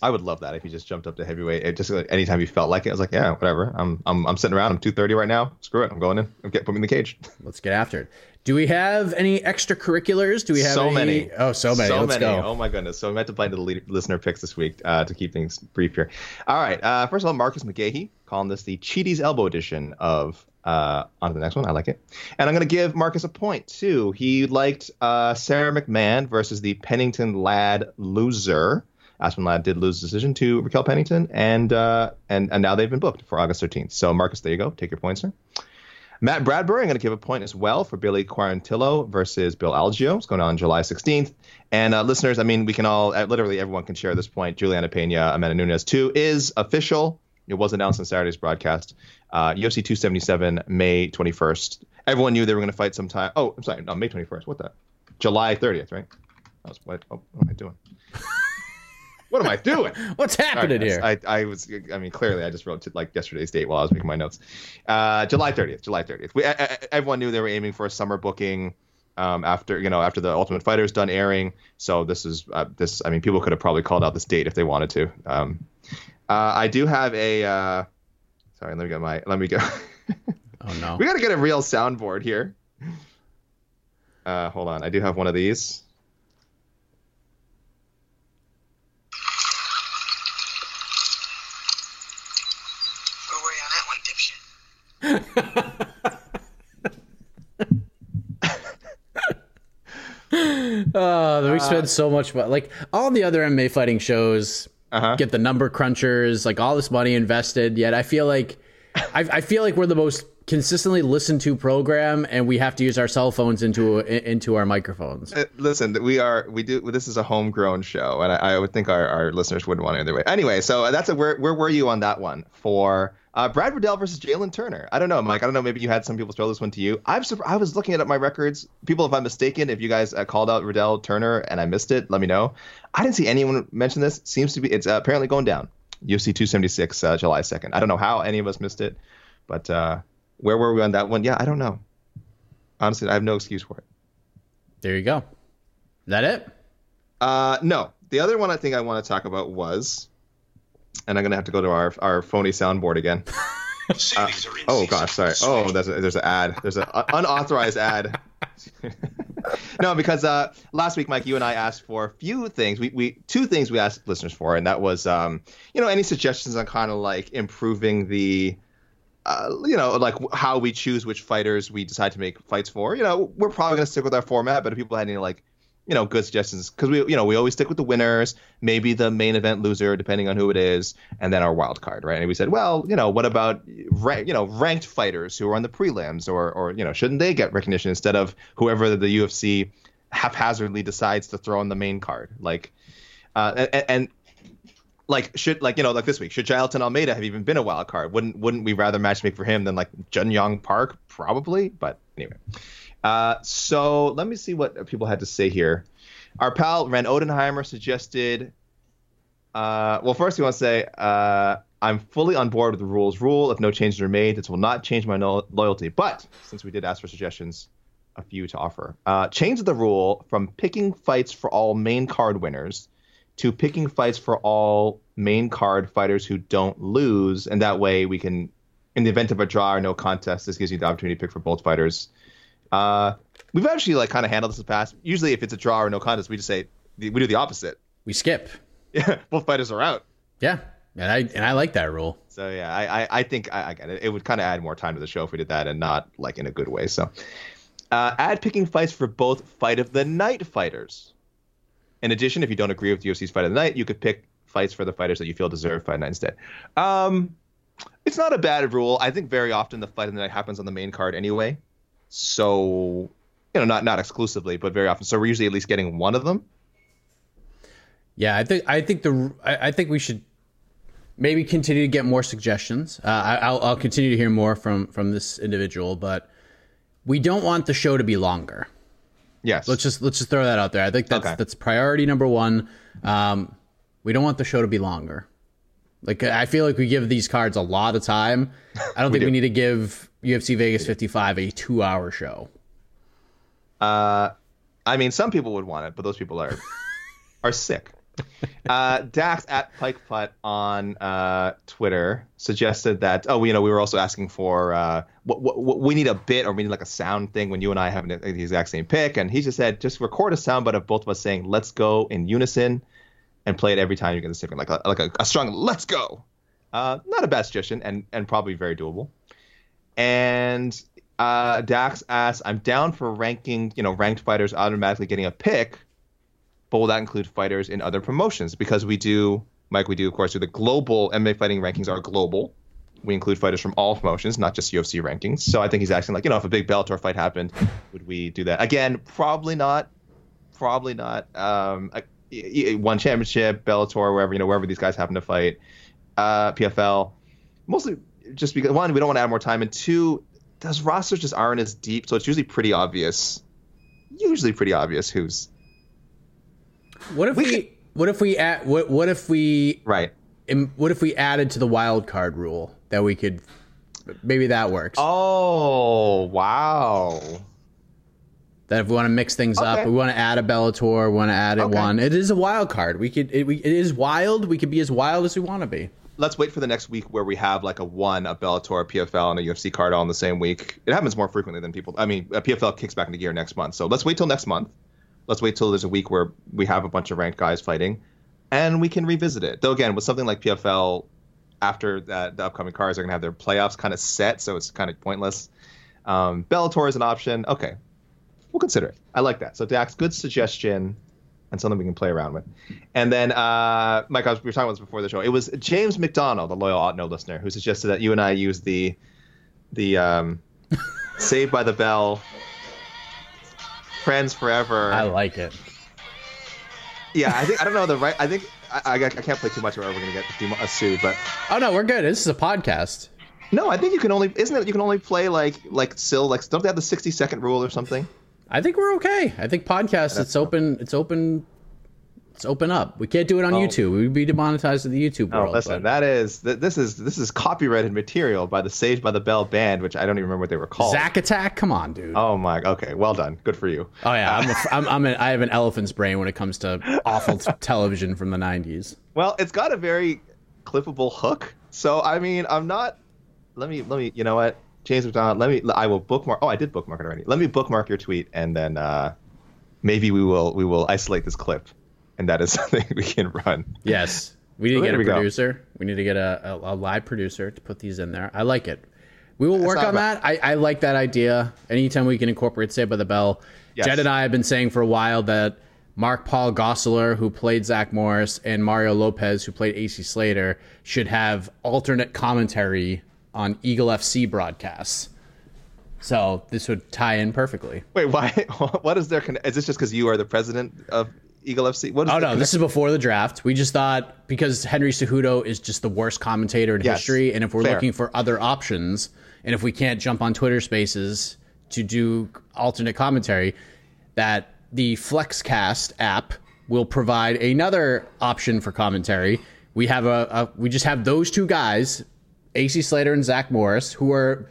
I would love that if you just jumped up to heavyweight. It just like, anytime you felt like it, I was like, yeah, whatever. I'm I'm I'm sitting around. I'm two thirty right now. Screw it. I'm going in. I'm get, put me in the cage. Let's get after it. Do we have any extracurriculars? Do we have so any... many? Oh, so many. So Let's many. Go. Oh my goodness. So we meant to play to the lead- listener picks this week uh, to keep things brief here. All right. Uh, first of all, Marcus McGahee calling this the Chidi's Elbow edition of. Uh, on to the next one. I like it. And I'm going to give Marcus a point, too. He liked uh, Sarah McMahon versus the Pennington Ladd loser. Aspen Ladd did lose the decision to Raquel Pennington, and, uh, and and now they've been booked for August thirteenth. So, Marcus, there you go. Take your points, sir. Matt Bradbury, I'm going to give a point as well for Billy Quarantillo versus Bill Algio. It's going on July sixteenth. And uh, listeners, I mean, we can all, literally everyone can share this point. Juliana Pena, Amanda Nunez, too, is official. It was announced on Saturday's broadcast. Uh, U F C two seventy-seven, May twenty-first. Everyone knew they were going to fight sometime. Oh, I'm sorry. No, May twenty-first. What the? July thirtieth, right? That was what? Oh, what am I doing? What am I doing? What's happening sorry, here? I, I was. I mean, clearly, I just wrote like yesterday's date while I was making my notes. Uh, July thirtieth. July thirtieth. We, I, I, everyone knew they were aiming for a summer booking. Um, after you know, after the Ultimate Fighter's done airing. So this is uh, this. I mean, people could have probably called out this date if they wanted to. Um, Uh, I do have a. Uh, sorry, let me get my. Let me go. Oh no! We gotta get a real soundboard here. Uh, hold on, I do have one of these. Where were you on that one, dipshit? Oh, we spend so much money. Like all the other M M A fighting shows. Uh-huh. Get the number crunchers, like all this money invested. Yet I feel like I, I feel like we're the most consistently listened to program, and we have to use our cell phones into into our microphones. Uh, listen, we are we do this is a homegrown show, and I, I would think our, our listeners wouldn't want it either way. Anyway, so that's a where where were you on that one for uh, Brad Riddell versus Jalen Turner? I don't know, Mike. I don't know. Maybe you had some people throw this one to you. I've I was looking at my records. People, if I'm mistaken, if you guys uh, called out Riddell Turner and I missed it, let me know. I didn't see anyone mention this. Seems to be it's uh, apparently going down. U F C two seventy-six, uh, July second. I don't know how any of us missed it, but uh, where were we on that one? Yeah, I don't know. Honestly, I have no excuse for it. There you go. Is that it? Uh, no. The other one I think I want to talk about was, and I'm going to have to go to our our phony soundboard again. uh, oh, gosh, sorry. Oh, there's, a, there's an ad. There's an unauthorized ad. No, because uh, last week, Mike, you and I asked for a few things. We we two things we asked listeners for, and that was, um, you know, any suggestions on kind of like improving the, uh, you know, like how we choose which fighters we decide to make fights for. You know, we're probably going to stick with our format, but if people had any like, you know, good suggestions, because we, you know, we always stick with the winners, maybe the main event loser, depending on who it is, and then our wild card, right? And we said, well, you know, what about, ra- you know, ranked fighters who are on the prelims, or, or you know, shouldn't they get recognition instead of whoever the U F C haphazardly decides to throw on the main card? Like, uh, and, and like, should, like, you know, like this week, should Jailton Almeida have even been a wild card? Wouldn't, wouldn't we rather matchmake for him than like Jun Young Park? Probably, but anyway. Uh, so let me see what people had to say here. Our pal Ren Odenheimer suggested. Uh, well, first we want to say uh, I'm fully on board with the rules rule. If no changes are made, this will not change my no- loyalty. But since we did ask for suggestions, a few to offer. Uh, change the rule from picking fights for all main card winners to picking fights for all main card fighters who don't lose. And that way we can, in the event of a draw or no contest, this gives you the opportunity to pick for both fighters. Uh, we've actually like kind of handled this in the past. Usually if it's a draw or no contest, we just say, we do the opposite. We skip. Yeah. Both fighters are out. Yeah. And I, and I like that rule. So yeah, I, I, I think I, I get it. It would kind of add more time to the show if we did that and not like in a good way. So, uh, add picking fights for both fight of the night fighters. In addition, if you don't agree with the U F C's fight of the night, you could pick fights for the fighters that you feel deserve fight of the night instead. Um, it's not a bad rule. I think very often the fight of the night happens on the main card anyway. So, you know, not not exclusively, but very often. So we're usually at least getting one of them. Yeah, I think I think the I, I think we should maybe continue to get more suggestions. Uh, I, I'll I'll continue to hear more from from this individual, but we don't want the show to be longer. Yes, let's just let's just throw that out there. I think that's okay. That's priority number one. Um, we don't want the show to be longer. Like I feel like we give these cards a lot of time. I don't we think do. we need to give U F C Vegas fifty-five a two-hour show. Uh, I mean, some people would want it, but those people are are sick. Uh, Dax at PikePutt on uh, Twitter suggested that, oh, you know, we were also asking for uh, what, what, what we need a bit, or we need like a sound thing when you and I have an, the exact same pick. And he just said, just record a sound, but of both of us saying "Let's go" in unison and play it every time you get the signal, like a, like a, a strong "Let's go." Uh, not a bad suggestion, and and probably very doable. And uh, Dax asks, I'm down for ranking, you know, ranked fighters automatically getting a pick. But will that include fighters in other promotions? Because we do, Mike, we do, of course, do the global M M A fighting rankings are global. We include fighters from all promotions, not just U F C rankings. So I think he's asking, like, you know, if a big Bellator fight happened, would we do that? Again, probably not. Probably not. Um, a, one championship, Bellator, wherever, you know, wherever these guys happen to fight, uh, P F L. Mostly just because, one, we don't want to add more time. And two, those rosters just aren't as deep. So it's usually pretty obvious. Usually pretty obvious who's. What if we, we could, what if we add, what what if we right what if we added to the wild card rule that we could, maybe that works. Oh, wow. That if we want to mix things okay. up, we want to add a Bellator, we want to add okay. one. It is a wild card. We could it, we, it is wild. We could be as wild as we want to be. Let's wait for the next week where we have like a one, a Bellator, a P F L, and a U F C card all in the same week. It happens more frequently than people. I mean, P F L kicks back into gear next month, so let's wait till next month. Let's wait till there's a week where we have a bunch of ranked guys fighting, and we can revisit it. Though, again, with something like P F L, after that, the upcoming cards are going to have their playoffs kind of set, so it's kind of pointless. Um, Bellator is an option. Okay, we'll consider it. I like that. So, Dax, good suggestion and something we can play around with. And then, uh, Mike, I was, we were talking about this before the show. It was James McDonald, the loyal Otno listener, who suggested that you and I use the, the um, Saved by the Bell... Friends Forever. I like it. Yeah, I think I don't know the right. I think I, I, I can't play too much, or we're gonna get a sue. But oh no, we're good. This is a podcast. No, I think you can only isn't it? You can only play like like still like don't they have the sixty second rule or something? I think we're okay. I think podcasts. Yeah, it's cool. open. It's open. It's open up. We can't do it on oh. YouTube. We'd be demonetized in the YouTube oh, world. Listen, but... that is th- this is this is copyrighted material by the Saved by the Bell band, which I don't even remember what they were called. Zack Attack, come on, dude. Oh my, okay, well done, good for you. Oh yeah, uh, I'm a, I'm, I'm an, I have an elephant's brain when it comes to awful t- television from the nineties. Well, it's got a very clippable hook, so I mean, I'm not. Let me let me. You know what, James McDonald. Let me. I will bookmark. Oh, I did bookmark it already. Let me bookmark your tweet, and then uh, maybe we will we will isolate this clip. And that is something we can run. Yes. We need so to get a producer. Go. We need to get a, a, a live producer to put these in there. I like it. We will it's work on bad. that. I, I like that idea. Anytime we can incorporate Saved by the Bell. Yes. Jed and I have been saying for a while that Mark Paul Gosselaar, who played Zach Morris, and Mario Lopez, who played A C Slater, should have alternate commentary on Eagle F C broadcasts. So this would tie in perfectly. Wait, why? What is their con- Is this just because you are the president of... Eagle F C. What is oh, no, connection? This is before the draft. We just thought because Henry Cejudo is just the worst commentator in yes. history. And if we're Fair. looking for other options, and if we can't jump on Twitter Spaces to do alternate commentary, that the FlexCast app will provide another option for commentary. We have a, a we just have those two guys, A C Slater and Zach Morris, who are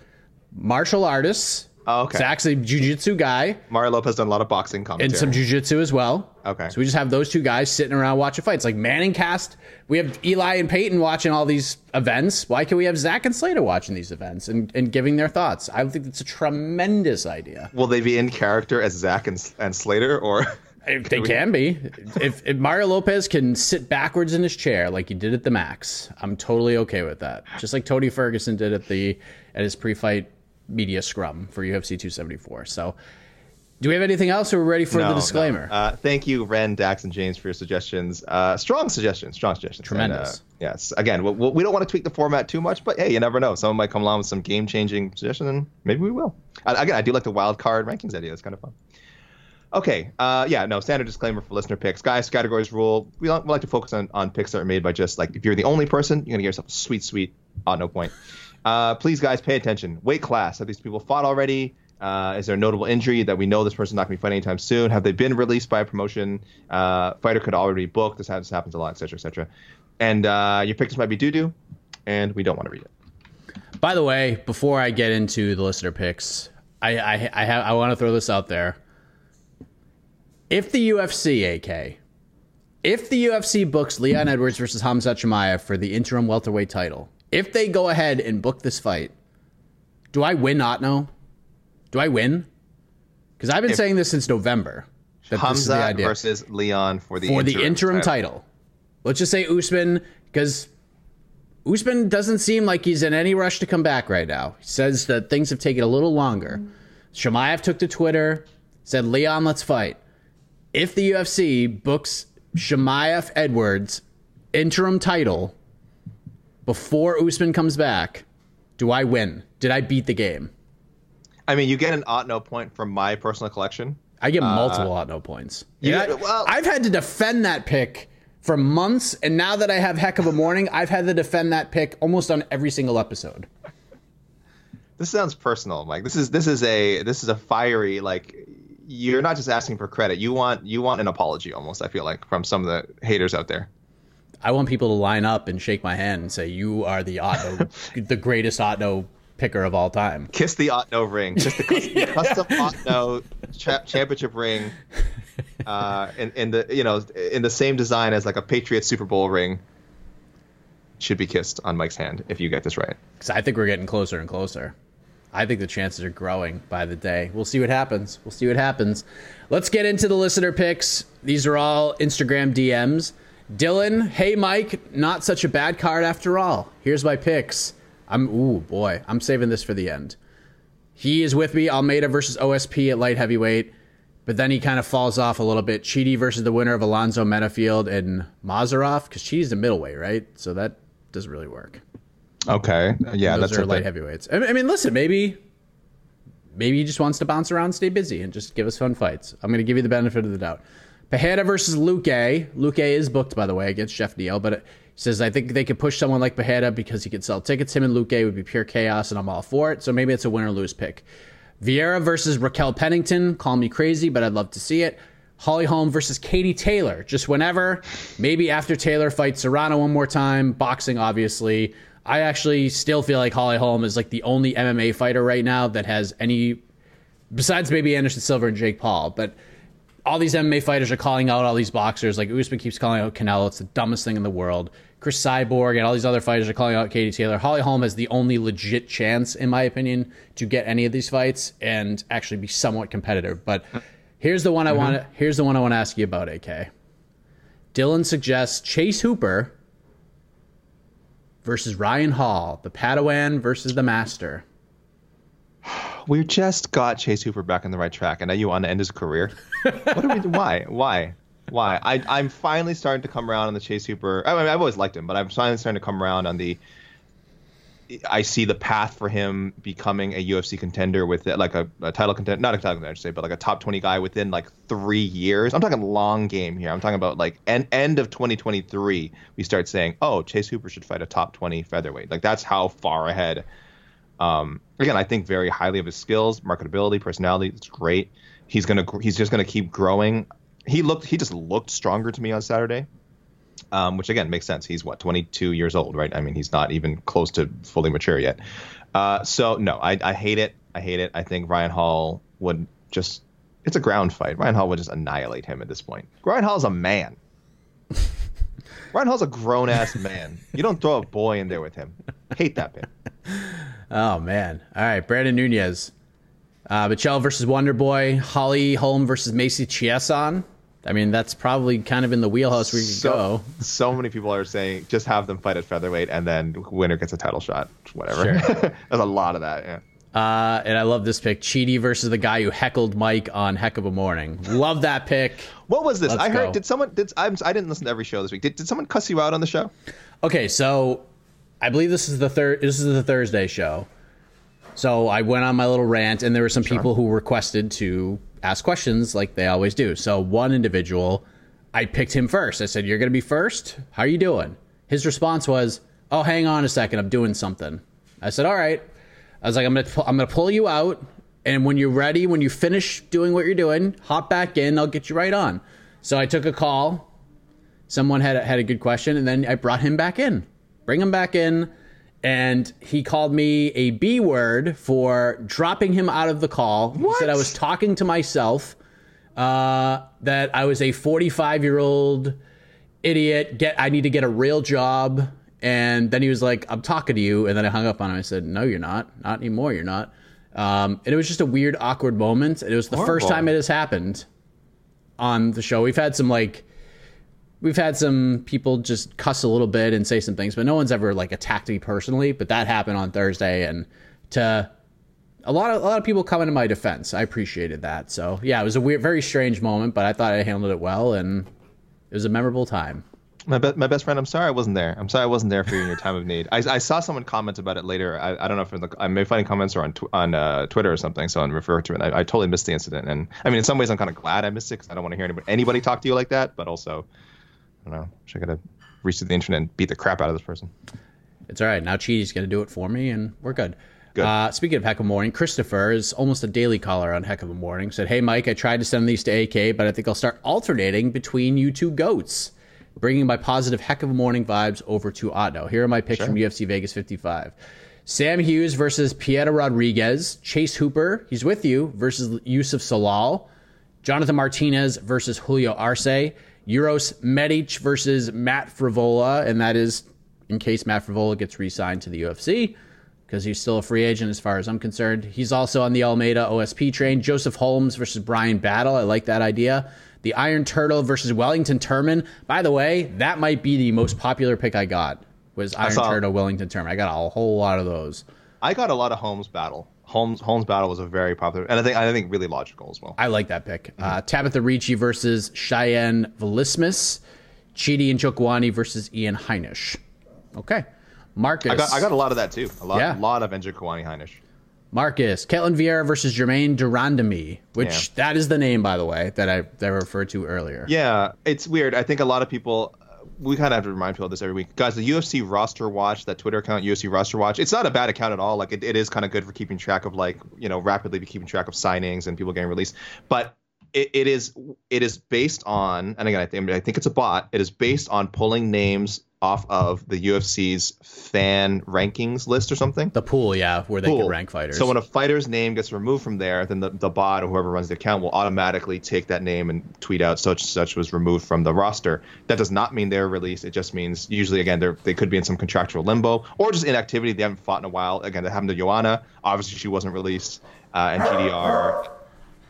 martial artists. Oh, okay. It's actually a jiu-jitsu guy. Mario Lopez done a lot of boxing commentary. And some jiu-jitsu as well. Okay. So we just have those two guys sitting around watching fights. Like Manning Cast, we have Eli and Peyton watching all these events. Why can't we have Zach and Slater watching these events and, and giving their thoughts? I think that's a tremendous idea. Will they be in character as Zach and, and Slater? Or if can they we... can be. If, if Mario Lopez can sit backwards in his chair like he did at the Max, I'm totally okay with that. Just like Tony Ferguson did at the at his pre-fight media scrum for U F C two seventy-four. So do we have anything else, or we're ready for no, the disclaimer? No. Uh, thank you, Ren, Dax, and James for your suggestions. Uh, strong suggestions, strong suggestions. Tremendous. And, uh, yes. Again, we, we don't want to tweak the format too much, but hey, you never know. Someone might come along with some game-changing suggestion, and maybe we will. I, again, I do like the wild card rankings idea. It's kind of fun. Okay. Uh, yeah, no, standard disclaimer for listener picks. Guys, categories rule. We, we like to focus on, on picks that are made by just, like, if you're the only person, you're going to get yourself a sweet, sweet, odd no point. Uh, please, guys, pay attention. Weight class. Have these people fought already? Uh, is there a notable injury that we know this person's not going to be fighting anytime soon? Have they been released by a promotion? Uh, fighter could already be booked. This happens a lot, et cetera, et cetera. And uh, your pictures might be doo-doo, and we don't want to read it. By the way, before I get into the listener picks, I I, I, have, I want to throw this out there. If the U F C, A K, if the U F C books Leon Edwards versus Khamzat Chimaev for the interim welterweight title, if they go ahead and book this fight, do I win Otno? Do I win? Because I've been if saying this since November. That Khamzat this is the idea. Versus Leon for the for interim the interim title. title. Let's just say Usman, because Usman doesn't seem like he's in any rush to come back right now. He says that things have taken a little longer. Chimaev took to Twitter, said, Leon, let's fight. If the U F C books Chimaev Edwards interim title before Usman comes back, do I win? Did I beat the game? I mean, you get an Otno point from my personal collection. I get multiple uh, Otno points. You yeah, got, well, I've had to defend that pick for months, and now that I have Heck of a Morning, I've had to defend that pick almost on every single episode. This sounds personal, Mike. This is this is a this is a fiery like. You're not just asking for credit. You want you want an apology almost, I feel like, from some of the haters out there. I want people to line up and shake my hand and say, you are the Otno, the greatest Otno picker of all time. Kiss the Otno ring. Kiss the custom, yeah. custom Otno cha- championship ring uh, in, in, the, you know, in the same design as like a Patriots Super Bowl ring. Should be kissed on Mike's hand if you get this right. Because I think we're getting closer and closer. I think the chances are growing by the day. We'll see what happens. We'll see what happens. Let's get into the listener picks. These are all Instagram D Ms. Dylan, hey, Mike, not such a bad card after all. Here's my picks. I'm, ooh, boy, I'm saving this for the end. He is with me, Almeida versus O S P at light heavyweight, but then he kind of falls off a little bit. Chidi versus the winner of Alonzo Menafield and Mazarov, because Chidi's the middleweight, right? So that doesn't really work. Okay. Yeah, those that's are light heavyweights. I mean, listen, maybe, maybe he just wants to bounce around, stay busy, and just give us fun fights. I'm going to give you the benefit of the doubt. Pajeda versus Luque. Luque is booked, by the way, against Jeff Neal, but he says I think they could push someone like Pajeda because he could sell tickets. Him and Luque would be pure chaos, and I'm all for it. So maybe it's a win or lose pick. Vieira versus Raquel Pennington. Call me crazy, but I'd love to see it. Holly Holm versus Katie Taylor. Just whenever, maybe after Taylor fights Serrano one more time. Boxing, obviously. I actually still feel like Holly Holm is like the only M M A fighter right now that has any, besides maybe Anderson Silva and Jake Paul, but all these M M A fighters are calling out all these boxers. Like Usman keeps calling out Canelo. It's the dumbest thing in the world. Chris Cyborg and all these other fighters are calling out Katie Taylor. Holly Holm has the only legit chance, in my opinion, to get any of these fights and actually be somewhat competitive. But here's the one mm-hmm. I want to, here's the one I want to ask you about, A K. Dylan suggests Chase Hooper versus Ryan Hall, the Padawan versus the Master. We just got Chase Hooper back on the right track, and now you want to end his career? What do we do? Why? Why? Why? I, I'm finally starting to come around on the Chase Hooper. I mean, I've always liked him, but I'm finally starting to come around on the. I see the path for him becoming a U F C contender with it, like a, a title contender, not a title contender, I should say, but like a top twenty guy within like three years. I'm talking long game here. I'm talking about like end, end of twenty twenty-three. We start saying, oh, Chase Hooper should fight a top twenty featherweight. Like that's how far ahead. Um, again, I think very highly of his skills, marketability, personality. It's great. He's going to, he's just going to keep growing. He looked, he just looked stronger to me on Saturday. Um, which, again, makes sense. He's, what, twenty-two years old, right? I mean, he's not even close to fully mature yet. Uh, so, no, I, I hate it. I hate it. I think Ryan Hall would just – it's a ground fight. Ryan Hall would just annihilate him at this point. Ryan Hall's a man. Ryan Hall's a grown-ass man. You don't throw a boy in there with him. I hate that man. Oh, man. All right, Brandon Nunez. Uh, Michelle versus Wonder Boy. Holly Holm versus Macy Chiasson. I mean, that's probably kind of in the wheelhouse where you so, go. So many people are saying just have them fight at featherweight and then winner gets a title shot, whatever. Sure. There's a lot of that, yeah. Uh, and I love this pick. Chidi versus the guy who heckled Mike on Heck of a Morning. Love that pick. What was this? Let's I heard, go. did someone, did, I'm, I didn't listen to every show this week. Did, did someone cuss you out on the show? Okay, so I believe this is the third, this is the Thursday show. So I went on my little rant and there were some sure. people who requested to ask questions like they always do. So one individual, I picked him first. I said, you're going to be first. How are you doing? His response was, oh, hang on a second. I'm doing something. I said, all right. I was like, I'm going to, I'm going to pull you out. And when you're ready, when you finish doing what you're doing, hop back in. I'll get you right on. So I took a call. Someone had, had a good question. And then I brought him back in, bring him back in. And he called me a B word for dropping him out of the call. What? He said I was talking to myself uh, that I was a forty-five-year-old idiot. Get I need to get a real job. And then he was like, I'm talking to you. And then I hung up on him. I said, no, you're not. Not anymore. You're not. Um, and it was just a weird, awkward moment. And it was the Horrible. first time it has happened on the show. We've had some like, we've had some people just cuss a little bit and say some things, but no one's ever like attacked me personally. But that happened on Thursday, and to a lot of a lot of people coming to my defense, I appreciated that. So yeah, it was a weird, very strange moment, but I thought I handled it well, and it was a memorable time. My be- my best friend, I'm sorry I wasn't there. I'm sorry I wasn't there for you in your time of need. I, I saw someone comment about it later. I, I don't know if the, I may find comments are on tw- on uh, Twitter or something, so I'm referring to it. I, I totally missed the incident, and I mean, in some ways, I'm kind of glad I missed it because I don't want to hear anybody, anybody talk to you like that. But also, I don't know. Wish I could have reached to the internet and beat the crap out of this person. It's all right. Now Chidi's going to do it for me, and we're good. Good. Uh, speaking of Heck of a Morning, Christopher is almost a daily caller on Heck of a Morning. Said, hey, Mike, I tried to send these to A K, but I think I'll start alternating between you two goats, bringing my positive Heck of a Morning vibes over to Otto. Here are my picks sure. from U F C Vegas fifty-five. Sam Hughes versus Pietro Rodriguez. Chase Hooper, he's with you, versus Yusuf Zalal. Jonathan Martinez versus Julio Arce. Euros Medic versus Matt Frivola, and that is in case Matt Frivola gets re-signed to the U F C, because he's still a free agent as far as I'm concerned. He's also on the Almeida O S P train. Joseph Holmes versus Brian Battle. I like that idea. The Iron Turtle versus Wellington Turman. By the way, that might be the most popular pick I got, was Iron Turtle, Wellington Turman. I got a whole lot of those. I got a lot of Holmes Battle. Holmes Holmes Battle was a very popular, and I think I think really logical as well. I like that pick. Mm-hmm. Uh, Tabitha Ricci versus Cheyenne Velismus. Chidi Njokawani versus Ian Heinisch. Okay. Marcus. I got, I got a lot of that too. A lot, yeah. a lot of Njokawani Heinisch. Marcus. Caitlin Vieira versus Jermaine Durandamy, which yeah. that is the name, by the way, that I, that I referred to earlier. Yeah, it's weird. I think a lot of people... We kind of have to remind people of this every week. Guys, the U F C Roster Watch, that Twitter account, U F C Roster Watch, it's not a bad account at all. Like, it, it is kind of good for keeping track of, like, you know, rapidly keeping track of signings and people getting released. But it, it is it is based on, and again, I think, I think it's a bot, it is based on pulling names off of the U F C's fan rankings list or something. The pool, yeah, where they pool. can rank fighters. So when a fighter's name gets removed from there, then the, the bot or whoever runs the account will automatically take that name and tweet out such and such was removed from the roster. That does not mean they're released. It just means usually, again, they they could be in some contractual limbo or just inactivity. They haven't fought in a while. Again, that happened to Joanna. Obviously, she wasn't released. Uh, and G D R,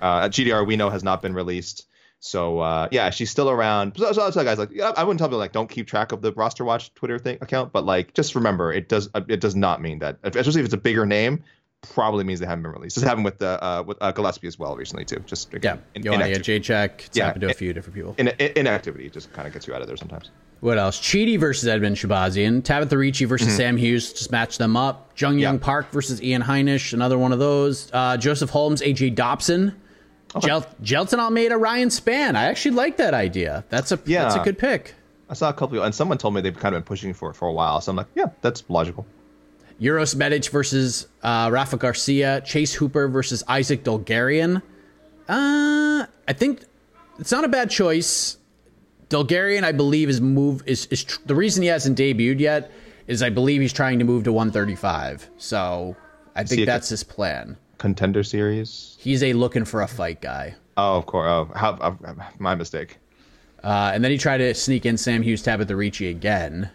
uh, G D R we know has not been released. So, uh, yeah, she's still around. So, so, so guys, like, I wouldn't tell people, like, don't keep track of the Roster Watch Twitter thing account. But, like, just remember, it does it does not mean that. Especially if it's a bigger name, probably means they haven't been released. This happened with the uh, with uh, Gillespie as well recently, too. Just, again, yeah, you want to get J-check. It's yeah, happened to a few in, different people. In, in, inactivity just kind of gets you out of there sometimes. What else? Chidi versus Edmund Shabazian. Tabitha Ricci versus mm-hmm. Sam Hughes. Just match them up. Jun Young yeah. Park versus Ian Heinisch. Another one of those. Uh, Joseph Holmes, A J Dobson. Okay. Jail- Jailton Almeida, Ryan Spann. I actually like that idea. That's a yeah. that's a good pick. I saw a couple of, and someone told me they've kind of been pushing for it for a while. So I'm like, yeah, that's logical. Euros Medic versus uh, Rafa Garcia. Chase Hooper versus Isaac Dolgarian. Uh, I think it's not a bad choice. Dolgarian, I believe, is move is, is tr- the reason he hasn't debuted yet is I believe he's trying to move to one thirty-five. So I think See, that's his plan. Contender series. He's a looking for a fight guy. Oh, of course. Oh, how, how, my mistake. Uh, and then he tried to sneak in Sam Hughes, Tabitha Ricci again,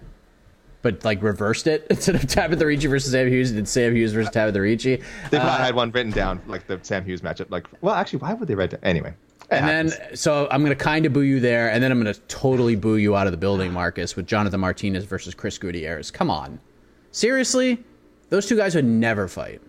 but like reversed it. Instead of Tabitha Ricci versus Sam Hughes, did Sam Hughes versus Tabitha Ricci. They uh, probably had one written down, like the Sam Hughes matchup. Like, well, actually, why would they write that anyway? And happens. Then, so I'm going to kind of boo you there, and then I'm going to totally boo you out of the building, Marcus, with Jonathan Martinez versus Chris Gutierrez. Come on, seriously, those two guys would never fight.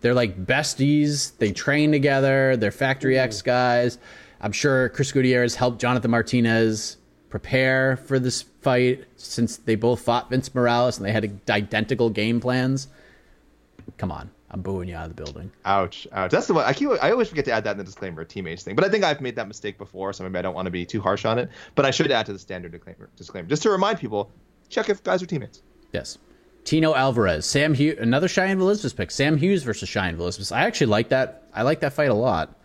They're like besties. They train together. They're Factory X guys. I'm sure Chris Gutierrez helped Jonathan Martinez prepare for this fight since they both fought Vince Morales and they had identical game plans. Come on. I'm booing you out of the building. Ouch. Ouch. That's the one. I keep, I always forget to add that in the disclaimer, teammates thing. But I think I've made that mistake before, so maybe I don't want to be too harsh on it. But I should add to the standard disclaimer, disclaimer just to remind people, check if guys are teammates. Yes. Tino Alvarez, Sam Hughes, another Cheyenne Velismus pick. Sam Hughes versus Cheyenne Velismus. I actually like that. I like that fight a lot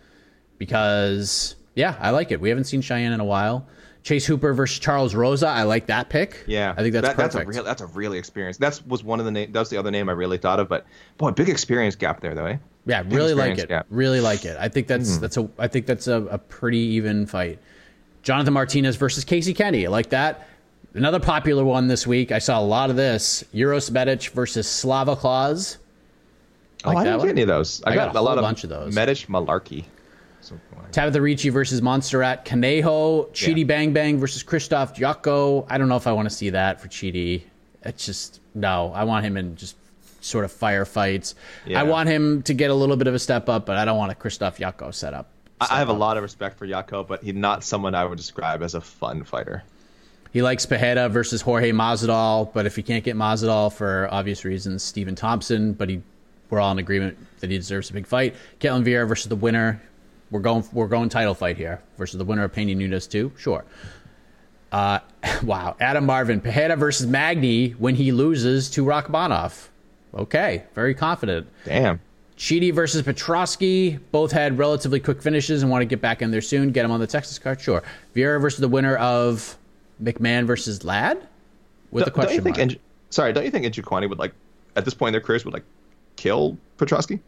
because, yeah, I like it. We haven't seen Cheyenne in a while. Chase Hooper versus Charles Rosa. I like that pick. Yeah, I think that's that, perfect. That's a real. That's a really experience. That was one of the name. That's the other name I really thought of. But boy, big experience gap there though. Eh? Yeah, really like it. Gap. Really like it. I think that's mm-hmm. that's a I think that's a, a pretty even fight. Jonathan Martinez versus Casey Kenny. I like that. Another popular one this week. I saw a lot of this. Euros Medic versus Slava Claus. I, like oh, I didn't one. get any of those. I, I got, got a, a lot of bunch of those. Medic Malarkey. So, Tabitha Ricci versus Montserrat Canejo. Chidi yeah. Bang Bang versus Krzysztof Jocko. I don't know if I want to see that for Chidi. It's just, no. I want him in just sort of firefights. Yeah. I want him to get a little bit of a step up, but I don't want a Krzysztof Jocko set up. Step I have up. a lot of respect for Jocko, but he's not someone I would describe as a fun fighter. He likes Pajeda versus Jorge Masvidal, but if he can't get Masvidal for obvious reasons, Stephen Thompson, but he, we're all in agreement that he deserves a big fight. Caitlin Vieira versus the winner. We're going we're going title fight here versus the winner of Penny Nunes too. Sure. Uh, wow. Adam Marvin, Pajeda versus Magny when he loses to Rakhmonov. Okay, very confident. Damn. Chidi versus Petrosky. Both had relatively quick finishes and want to get back in there soon. Get him on the Texas card, sure. Vieira versus the winner of McMahon versus Ladd with don't, a question don't you think mark. In, sorry, don't you think Njokawani would, like, at this point in their careers, would, like, kill Petrosky?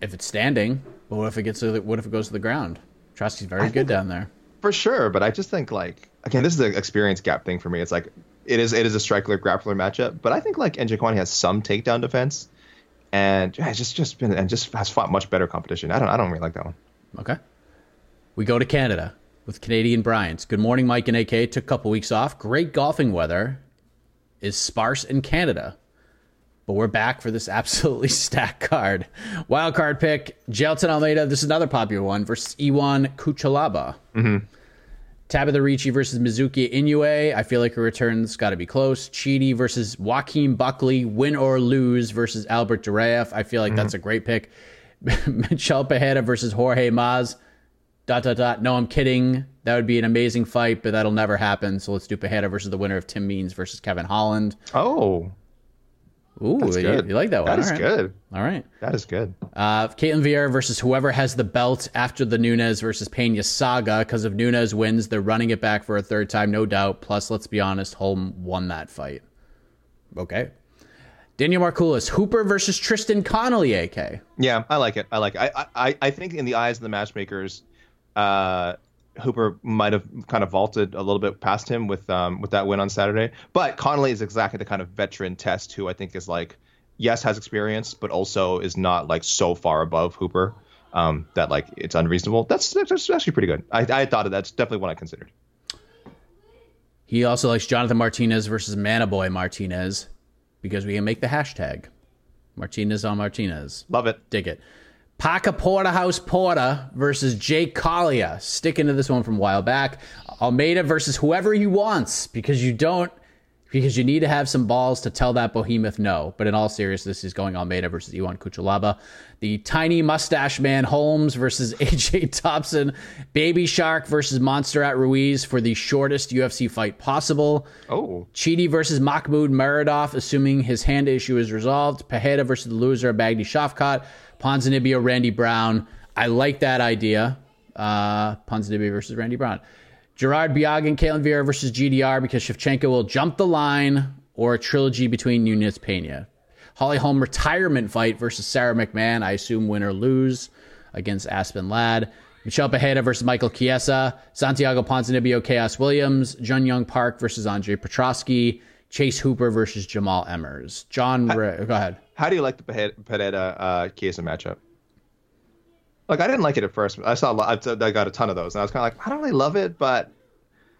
If it's standing, but what if it gets to the, what if it goes to the ground? Petrosky's very I good down there. For sure, but I just think, like, again, this is an experience gap thing for me. It's like, It is it is a striker grappler matchup, but I think, like, Njokawani has some takedown defense, and yeah, just just been and just has fought much better competition. I don't I don't really like that one. Okay, we go to Canada with Canadian Bryants. Good morning, Mike and A K. Took a couple weeks off. Great golfing weather is sparse in Canada, but we're back for this absolutely stacked card. Wild card pick: Jailton Almeida. This is another popular one versus Iwan Kuchalaba. Mm-hmm. Tabitha Ricci versus Mizuki Inoue. I feel like her return's got to be close. Chidi versus Joaquin Buckley. Win or lose versus Albert Duraev. I feel like mm-hmm. that's a great pick. Michelle Pajeda versus Jorge Mas. Dot, dot, dot. No, I'm kidding. That would be an amazing fight, but that'll never happen. So let's do Pajeda versus the winner of Tim Means versus Kevin Holland. Oh. Ooh, you, you like that one. That is All right. good. All right. That is good. Uh, Caitlin Vieira versus whoever has the belt after the Nunez versus Pena saga. Because if Nunez wins, they're running it back for a third time, no doubt. Plus, let's be honest, Holm won that fight. Okay. Daniel Markoulis, Hooper versus Tristan Connolly, A K. Yeah, I like it. I like it. I, I, I think in the eyes of the matchmakers, uh, Hooper might have kind of vaulted a little bit past him with um, with that win on Saturday. But Connolly is exactly the kind of veteran test who I think is like, yes, has experience, but also is not like so far above Hooper um, that like it's unreasonable. That's, that's actually pretty good. I, I thought of that's definitely one I considered. He also likes Jonathan Martinez versus Manaboy Martinez because we can make the hashtag Martinez on Martinez. Love it. Dig it. Paca Porterhouse Porter versus Jake Collier. Sticking to this one from a while back. Almeida versus whoever he wants because you don't, because you need to have some balls to tell that behemoth no. But in all seriousness, he's going Almeida versus Iwan Kuchalaba. The tiny mustache man Holmes versus A J Thompson. Baby Shark versus Montserrat Ruiz for the shortest U F C fight possible. Oh. Chidi versus Mahmoud Muradov, assuming his hand issue is resolved. Pajeda versus the loser of Magny Shafkat. Ponzinibbio, Randy Brown. I like that idea. Uh, Ponzinibbio versus Randy Brown. Gerard Biagin, Caitlin Vieira versus G D R because Shevchenko will jump the line or a trilogy between Nunez Pena. Holly Holm retirement fight versus Sarah McMahon. I assume win or lose against Aspen Ladd. Michelle Pajeda versus Michael Chiesa. Santiago Ponzinibbio, Chaos Williams. Jun Young Park versus Andre Petrosky. Chase Hooper versus Jamal Emers. John, I, Re- go ahead. How do you like the Pajeda uh, Chiesa matchup? Like, I didn't like it at first. I saw a lot, I got a ton of those, and I was kind of like, I don't really love it, but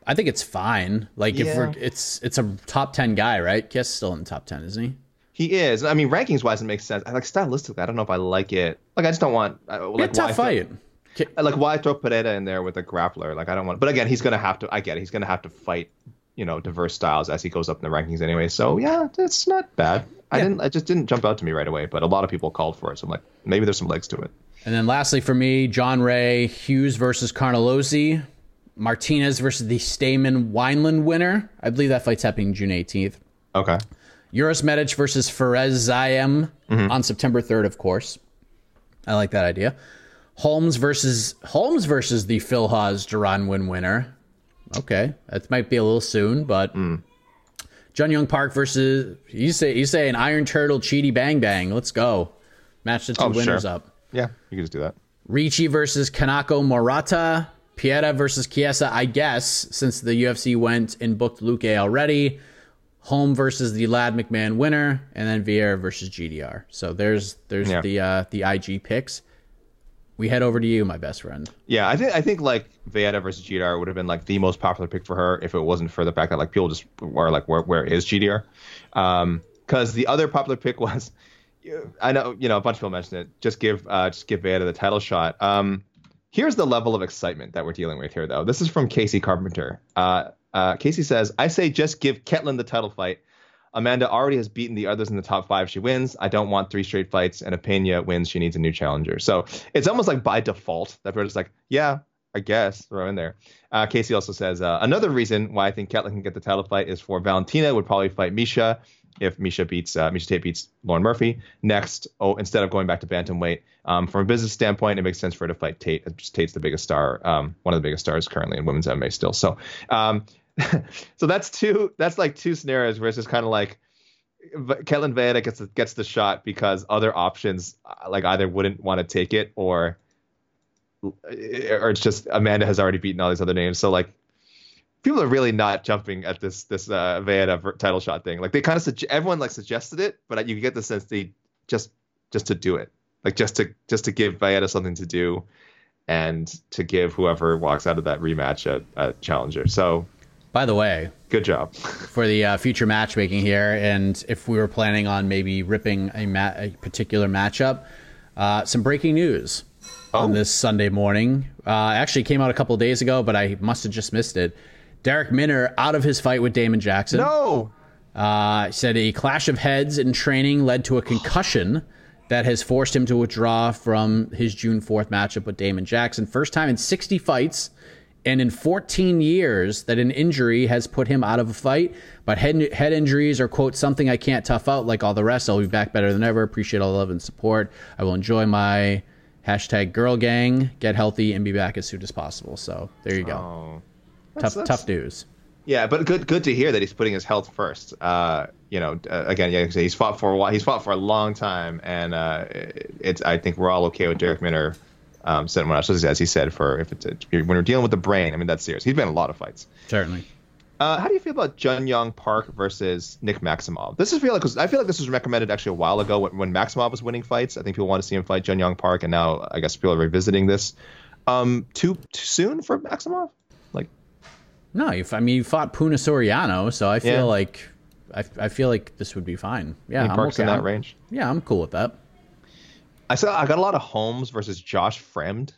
I think it's fine. Like, yeah. if we're, it's it's a top ten guy, right? Chiesa's still in the top ten, isn't he? He is. I mean, rankings wise, it makes sense. I like stylistically, I don't know if I like it. Like, I just don't want. I, like, it's a tough fight. Throw, like, why throw Pajeda in there with a grappler? Like, I don't want. But again, he's gonna have to. I get it. He's gonna have to fight, you know, diverse styles as he goes up in the rankings anyway. So yeah, that's not bad. I yeah. didn't. It just didn't jump out to me right away, but a lot of people called for it. So I'm like, maybe there's some legs to it. And then lastly for me, John Ray, Hughes versus Carnalosi, Martinez versus the Stamen Wineland winner. I believe that fight's happening June eighteenth. Okay. Euros Medic versus Ferez Zayem mm-hmm. on September third, of course. I like that idea. Holmes versus Holmes versus the Phil Haas Duran Win winner. Okay. That might be a little soon, but mm. Jun Young Park versus you say you say an Iron Turtle Chidi Bang Bang. Let's go. Match the two oh, winners sure. up. Yeah, you can just do that. Ricci versus Kanako Morata. Piera versus Chiesa, I guess, since the U F C went and booked Luque already. Holm versus the Ladd McMahon winner, and then Vieira versus G D R. So there's there's yeah. the uh, the I G picks. We head over to you, my best friend. Yeah, I think I think like Vieira versus G D R would have been like the most popular pick for her if it wasn't for the fact that like people just were like, where where is G D R? Um, because the other popular pick was, I know you know a bunch of people mentioned it. Just give uh, just give Vieira the title shot. Um. Here's the level of excitement that we're dealing with here, though. This is from Casey Carpenter. Uh, uh, Casey says, I say just give Caitlin the title fight. Amanda already has beaten the others in the top five. She wins. I don't want three straight fights. And if Pena wins, she needs a new challenger. So it's almost like by default that we're just like, yeah, I guess throw in there. Uh, Casey also says, uh, another reason why I think Caitlin can get the title fight is for Valentina would probably fight Misha if Misha beats uh, Misha Tate beats Lauren Murphy next, oh, instead of going back to bantamweight. Um, from a business standpoint, it makes sense for her to fight Tate. Tate's the biggest star, um, one of the biggest stars currently in women's M M A still. So, um, so that's two. That's like two scenarios where it's just kind of like Caitlin Vieira gets the, gets the shot because other options like either wouldn't want to take it or or it's just Amanda has already beaten all these other names. So like. People are really not jumping at this this uh, Vieira title shot thing. Like they kind of su- everyone like suggested it, but you get the sense they just just to do it, like just to just to give Vieira something to do, and to give whoever walks out of that rematch a, a challenger. So, by the way, good job for the uh, future matchmaking here. And if we were planning on maybe ripping a, ma- a particular matchup, uh, some breaking news oh. on this Sunday morning. Uh, actually, came out a couple of days ago, but I must have just missed it. Derek Minner out of his fight with Damon Jackson. No! Uh, said a clash of heads in training led to a concussion that has forced him to withdraw from his June fourth matchup with Damon Jackson. First time in sixty fights and in fourteen years that an injury has put him out of a fight. But head, head injuries are, quote, something I can't tough out like all the rest. I'll be back better than ever. Appreciate all the love and support. I will enjoy my hashtag girl gang. Get healthy and be back as soon as possible. So there you go. Oh. That's, tough, that's, tough news. Yeah, but good, good to hear that he's putting his health first. Uh, you know, uh, again, yeah, he's fought for a while. He's fought for a long time, and uh, it's. I think we're all okay with Derek Minner. Um, sitting what else as he said for if it's a, when we're dealing with the brain. I mean, that's serious. He's been in a lot of fights. Certainly. Uh, how do you feel about Jun Young Park versus Nick Maximov? This is real because I feel like this was recommended actually a while ago when, when Maximov was winning fights. I think people wanted to see him fight Jun Young Park, and now I guess people are revisiting this. Um, too, too soon for Maximov. No, you, I mean, you fought Puna Soriano, so I feel yeah. like I, I feel like this would be fine. Yeah, I'm Park's okay. in that range. Yeah, I'm cool with that. I saw I got a lot of Holmes versus Josh Fremd.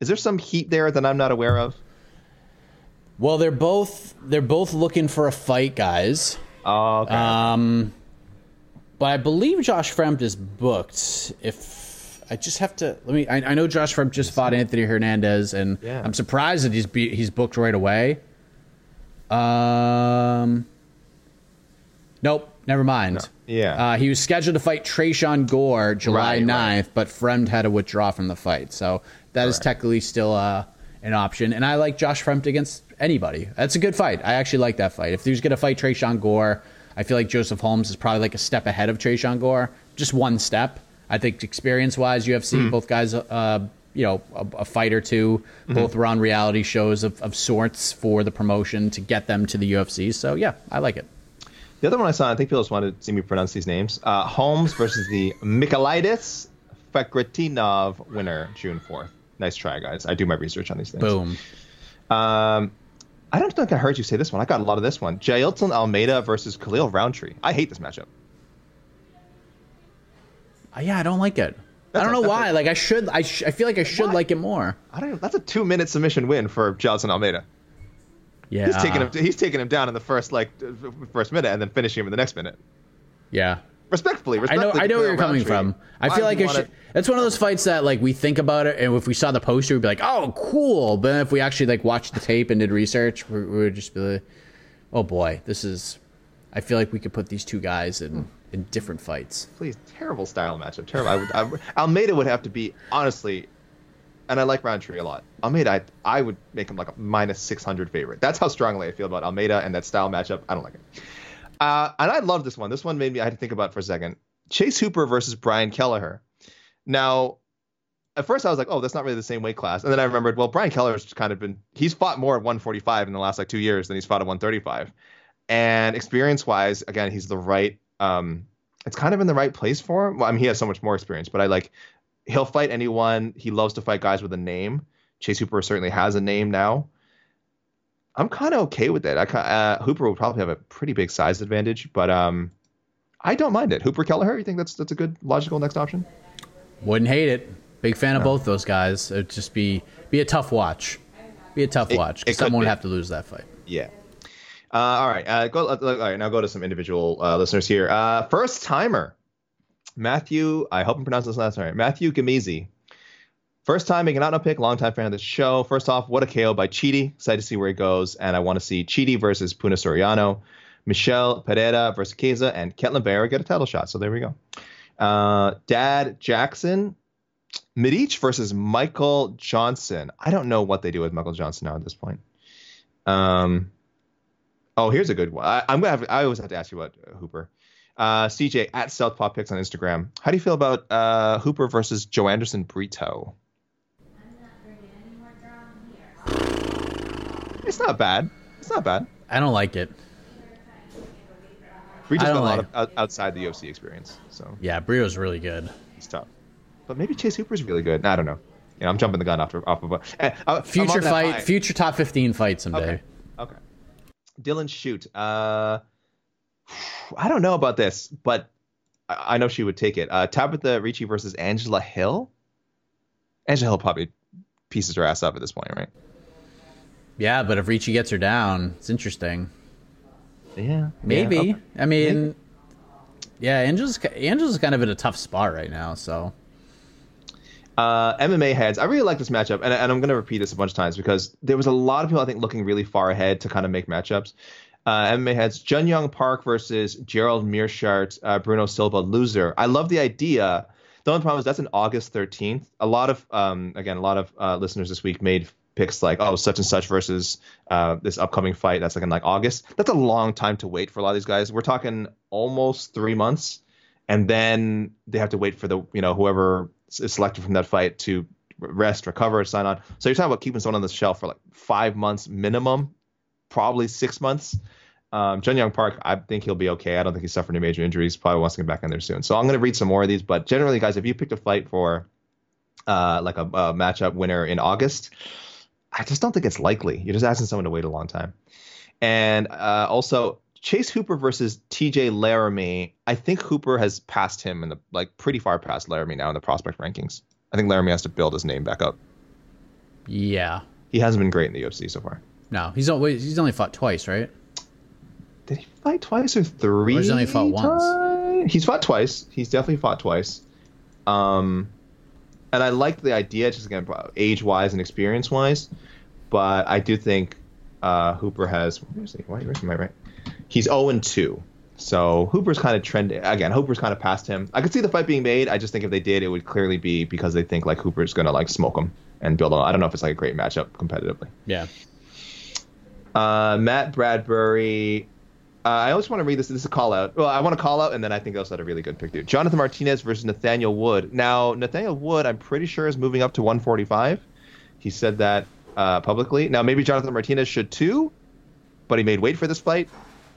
Is there some heat there that I'm not aware of? Well, they're both they're both looking for a fight, guys. Oh, okay. Um, but I believe Josh Fremd is booked. If I just have to let me, I, I know Josh Fremd just fought Anthony Hernandez, and yeah. I'm surprised that he's be, he's booked right away. Um. Nope, never mind. No. Yeah. Uh, he was scheduled to fight Trayshawn Gore July right, ninth, right. but Fremd had to withdraw from the fight. So that Correct. is technically still uh, an option. And I like Josh Fremd against anybody. That's a good fight. I actually like that fight. If he was going to fight Trayshawn Gore, I feel like Joseph Holmes is probably like a step ahead of Trayshawn Gore. Just one step. I think experience-wise, U F C, mm. both guys... Uh, you know, a, a fight or two, both mm-hmm. were on reality shows of, of sorts for the promotion to get them to the U F C. So, yeah, I like it. The other one I saw, I think people just wanted to see me pronounce these names. Uh, Holmes versus the Michailidis Fakhritinov winner, June fourth. Nice try, guys. I do my research on these things. Boom. Um, I don't think I heard you say this one. I got a lot of this one. Jailton Almeida versus Khalil Roundtree. I hate this matchup. Uh, yeah, I don't like it. That's I don't know a, why. A, like I should. I sh- I feel like I should why? like it more. I don't. That's a two-minute submission win for Jailton Almeida. Yeah, he's taking him. He's taking him down in the first like first minute, and then finishing him in the next minute. Yeah. Respectfully, respectfully. I know. I know where you're coming from. I feel like I should, that's one of those fights that like we think about it, and if we saw the poster, we'd be like, "Oh, cool!" But if we actually like watched the tape and did research, we, we would just be like, "Oh boy, this is." I feel like we could put these two guys in. Hmm. In different fights. Please, terrible style matchup. Terrible. I would, I would, Almeida would have to be, honestly, and I like Roundtree a lot. Almeida, I, I would make him like a minus six hundred favorite. That's how strongly I feel about Almeida and that style matchup. I don't like it. Uh, and I love this one. This one made me, I had to think about it for a second. Chase Hooper versus Brian Kelleher. Now, at first I was like, oh, that's not really the same weight class. And then I remembered, well, Brian Keller's kind of been, he's fought more at one forty-five in the last like two years than he's fought at one thirty-five. And experience wise, again, he's the right, um, it's kind of in the right place for him. Well, I mean, he has so much more experience, but I like, he'll fight anyone. He loves to fight guys with a name. Chase Hooper certainly has a name now. I'm kind of okay with it. I uh, Hooper will probably have a pretty big size advantage, but um, I don't mind it. Hooper Kelleher, you think that's that's a good logical next option? Wouldn't hate it. Big fan no. of both those guys. It'd just be be a tough watch. Be a tough it, watch. It someone would have to lose that fight. Yeah. Uh, all right. Uh, go. Uh, all right. Now go to some individual uh, listeners here. Uh, first timer, Matthew. I hope I'm pronouncing this last name. Matthew Gamizi. First time making an out pick, long time fan of the show. First off, what a K O by Chidi. Excited to see where he goes. And I want to see Chidi versus Puna Soriano, Michelle Pajeda versus Keza, and Caitlin Vieira get a title shot. So there we go. Uh, Dad Jackson, Midich versus Michael Johnson. I don't know what they do with Michael Johnson now at this point. Um, oh, here's a good one. I, I'm gonna have, I always have to ask you about uh, Hooper. Uh, C J at Southpaw Picks on Instagram. How do you feel about uh, Hooper versus Joe Anderson Brito? It's not bad. It's not bad. I don't like it. Brito's got a lot of outside the U F C experience. So yeah, Brito's really good. He's tough. But maybe Chase Hooper's really good. I don't know. You know, I'm jumping the gun off, off of a... Future fight. Future top fifteen fight someday. Okay. okay. Dylan Shoot. Uh, I don't know about this, but I, I know she would take it. Uh, Tabitha Ricci versus Angela Hill? Angela Hill probably pieces her ass up at this point, right? Yeah, but if Ricci gets her down, it's interesting. Yeah. Maybe. Yeah, okay. I mean, Maybe. yeah, Angela's, Angela's kind of in a tough spot right now, so. Uh, M M A heads. I really like this matchup, and, and I'm going to repeat this a bunch of times because there was a lot of people, I think, looking really far ahead to kind of make matchups. Uh, M M A heads, Jun Young Park versus Gerald Meerschaert, uh, Bruno Silva, loser. I love the idea. The only problem is that's on August thirteenth. A lot of, um, again, a lot of uh, listeners this week made picks like, oh, such and such versus uh, this upcoming fight that's like in like August. That's a long time to wait for a lot of these guys. We're talking almost three months, and then they have to wait for the, you know, whoever is selected from that fight to rest, recover, sign on. So you're talking about keeping someone on the shelf for like five months minimum, probably six months. Um, Jun Young Park, I think he'll be okay. I don't think he suffered any major injuries. Probably wants to get back in there soon. So I'm going to read some more of these, but generally, guys, if you picked a fight for uh, like a, a matchup winner in August, I just don't think it's likely. You're just asking someone to wait a long time. And uh, also, Chase Hooper versus T J Laramie. I think Hooper has passed him in the like pretty far past Laramie now in the prospect rankings. I think Laramie has to build his name back up. Yeah. He hasn't been great in the U F C so far. No, he's always, he's only fought twice, right? Did he fight twice or three? Or he's only fought times? once. He's fought twice. He's definitely fought twice. Um. And I like the idea, just again, age-wise and experience-wise, but I do think uh, Hooper has. Where's he? Why am I right? He's oh and two, so Hooper's kind of trending. Again, Hooper's kind of past him. I could see the fight being made. I just think if they did, it would clearly be because they think like Hooper's gonna like smoke him and build on. I don't know if it's like a great matchup competitively. Yeah. Uh, Matt Bradbury. Uh, I always want to read this. This is a call out. Well, I want to call out, and then I think they also had a really good pick, dude. Jonathan Martinez versus Nathaniel Wood. Now, Nathaniel Wood, I'm pretty sure, is moving up to one forty-five. He said that uh, publicly. Now, maybe Jonathan Martinez should too, but he made weight for this fight.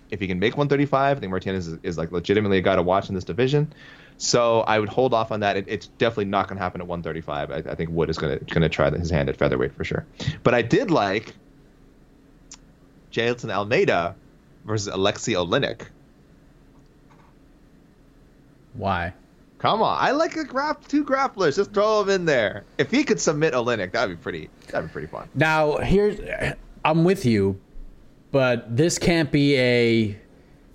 If he can make one thirty-five, I think Martinez is, is like legitimately a guy to watch in this division. So I would hold off on that. It, it's definitely not going to happen at one thirty-five. I, I think Wood is going to going to try his hand at featherweight for sure. But I did like Jailton Almeida versus Alexei Oleinik. Why? Come on. I like a grap- two grapplers. Just throw them in there. If he could submit Oleinik, that would be pretty that'd be pretty fun. Now, here's I'm with you, but this can't be a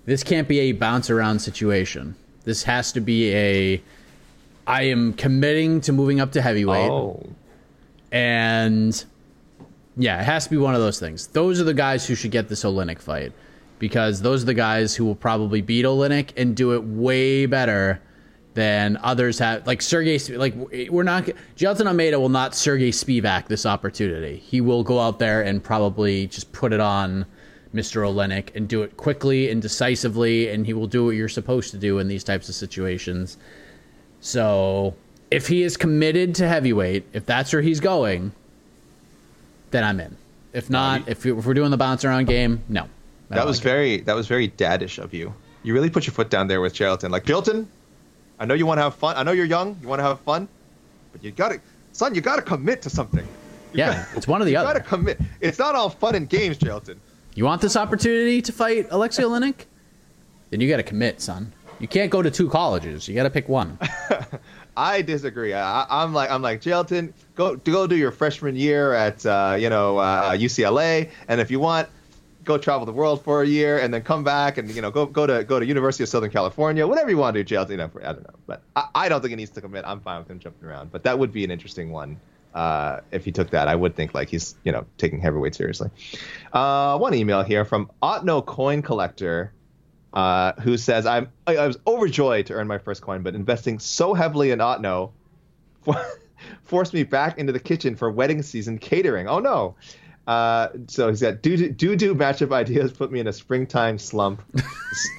this can't be a bounce around situation. This has to be a I am committing to moving up to heavyweight. Oh. And yeah, it has to be one of those things. Those are the guys who should get this Oleinik fight, because those are the guys who will probably beat Oleinik and do it way better than others have. Like Sergey, like we're not. Jailton Almeida will not Sergey Spivak this opportunity. He will go out there and probably just put it on Mister Oleinik and do it quickly and decisively, and he will do what you're supposed to do in these types of situations. So if he is committed to heavyweight, if that's where he's going, then I'm in. If not, if we're doing the bounce around game, no. That was like very it. that was very daddish of you. You really put your foot down there with Jailton. Like, Jailton, I know you want to have fun. I know you're young. You want to have fun, but you got to, son. You got to commit to something. You yeah, gotta, it's one or the you other. You got to commit. It's not all fun and games, Jailton. You want this opportunity to fight Alexei Oleinik? Then you got to commit, son. You can't go to two colleges. You got to pick one. I disagree. I, I'm like, I'm like Jailton. Go, go do your freshman year at uh, you know uh, U C L A, and if you want, go travel the world for a year and then come back and, you know, go go to go to University of Southern California, whatever you want to do, Jailton. You know, I don't know, but I, I don't think it needs to commit. I'm fine with him jumping around, but that would be an interesting one uh, if he took that. I would think like he's, you know, taking heavyweight seriously. Uh, one email here from Otno Coin Collector, uh, who says I'm I, I was overjoyed to earn my first coin, but investing so heavily in Otno for, forced me back into the kitchen for wedding season catering. Oh no. Uh, so he's got do do do matchup ideas put me in a springtime slump.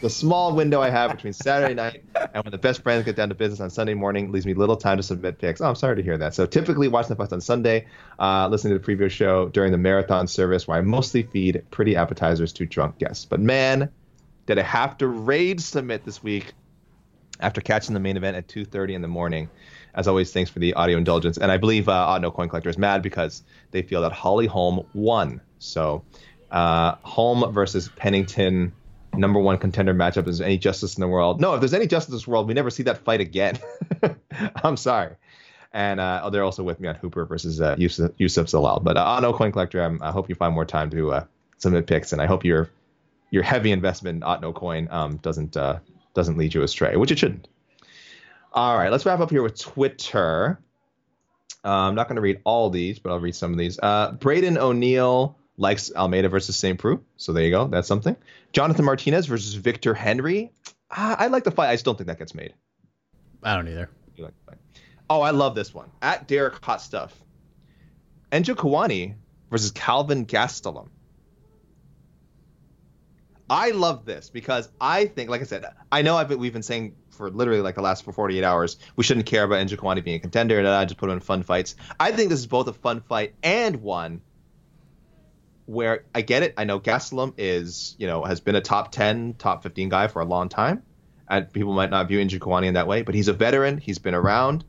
The small window I have between Saturday night and when the best friends get down to business on Sunday morning leaves me little time to submit picks. Oh, I'm sorry to hear that. So typically watching the fights on Sunday, uh, listening to the preview show during the marathon service where I mostly feed pretty appetizers to drunk guests. But man, did I have to raid submit this week after catching the main event at two thirty in the morning. As always, thanks for the audio indulgence. And I believe uh, Otno Coin Collector is mad because they feel that Holly Holm won. So uh, Holm versus Pennington, number one contender matchup. Is there any justice in the world? No, if there's any justice in this world, we never see that fight again. I'm sorry. And uh, they're also with me on Hooper versus uh, Yusuf, Yusuf Zalal. But uh, Otno Coin Collector, I'm, I hope you find more time to uh, submit picks. And I hope your your heavy investment in Otno Coin um, doesn't uh, doesn't lead you astray, which it shouldn't. All right, let's wrap up here with Twitter. Uh, I'm not going to read all these, but I'll read some of these. Uh, Braden O'Neill likes Almeida versus Saint Preux, so there you go. That's something. Jonathan Martinez versus Victor Henry. Uh, I like the fight. I just don't think that gets made. I don't either. You like the fight. Oh, I love this one. At Derek Hot Stuff. Njokawani versus Calvin Gastelum. I love this because I think, like I said, I know I've been, we've been saying for literally like the last forty-eight hours, we shouldn't care about Njokawani being a contender. And I just put him in fun fights. I think this is both a fun fight and one where I get it. I know Gastelum is, you know, has been a top ten, top fifteen guy for a long time. And people might not view Njokawani in that way, but he's a veteran. He's been around.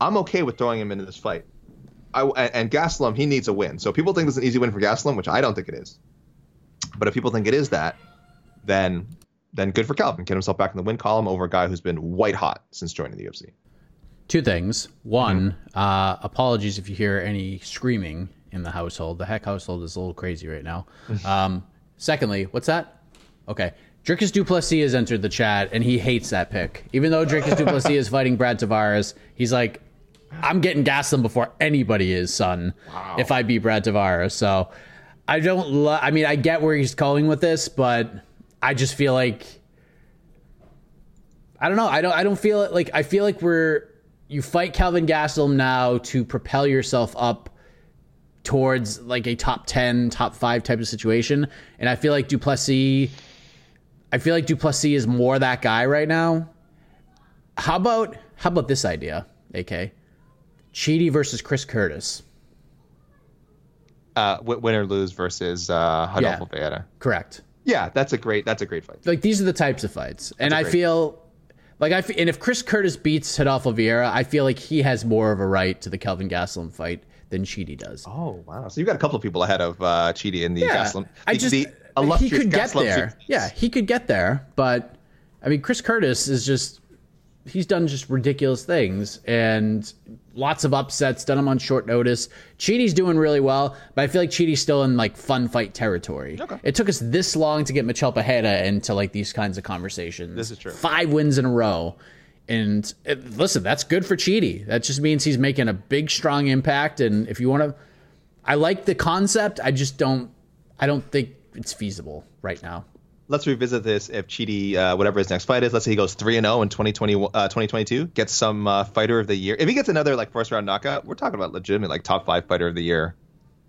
I'm okay with throwing him into this fight. I, and Gastelum, he needs a win. So people think this is an easy win for Gastelum, which I don't think it is. But if people think it is that, then then good for Calvin. Get himself back in the win column over a guy who's been white hot since joining the U F C. Two things. One, mm-hmm. uh, apologies if you hear any screaming in the household. The Heck household is a little crazy right now. um, secondly, what's that? Okay. Dricus du Plessis has entered the chat, and he hates that pick. Even though Dricus du Plessis is fighting Brad Tavares, he's like, I'm getting Gastelum before anybody is, son, wow. If I beat Brad Tavares. So... I don't love, I mean, I get where he's going with this, but I just feel like, I don't know. I don't, I don't feel it. Like, I feel like we're, you fight Calvin Gastelum now to propel yourself up towards like a top ten, top five type of situation. And I feel like du Plessis, I feel like du Plessis is more that guy right now. How about, how about this idea? A K Chidi versus Chris Curtis. Uh, win or lose versus uh, Rodolfo yeah, Vieira. Correct. Yeah, that's a great that's a great fight. Like these are the types of fights, that's and I feel fight. like I f- and if Chris Curtis beats Rodolfo Vieira, I feel like he has more of a right to the Kelvin Gastelum fight than Chidi does. Oh wow! So you got a couple of people ahead of uh, Chidi in the yeah, Gastelum. The, I just the he could get Gastelum there. Series. Yeah, he could get there, but I mean Chris Curtis is just he's done just ridiculous things and. Lots of upsets, done them on short notice. Chidi's doing really well, but I feel like Chidi's still in, like, fun fight territory. Okay. It took us this long to get Michelle Pajeda into, like, these kinds of conversations. This is true. Five wins in a row. And, it, listen, that's good for Chidi. That just means he's making a big, strong impact. And if you want to... I like the concept. I just don't... I don't think it's feasible right now. Let's revisit this if Chidi, uh, whatever his next fight is, let's say he goes three and oh in twenty twenty-two, gets some uh, fighter of the year. If he gets another like first round knockout, we're talking about legitimate like top five fighter of the year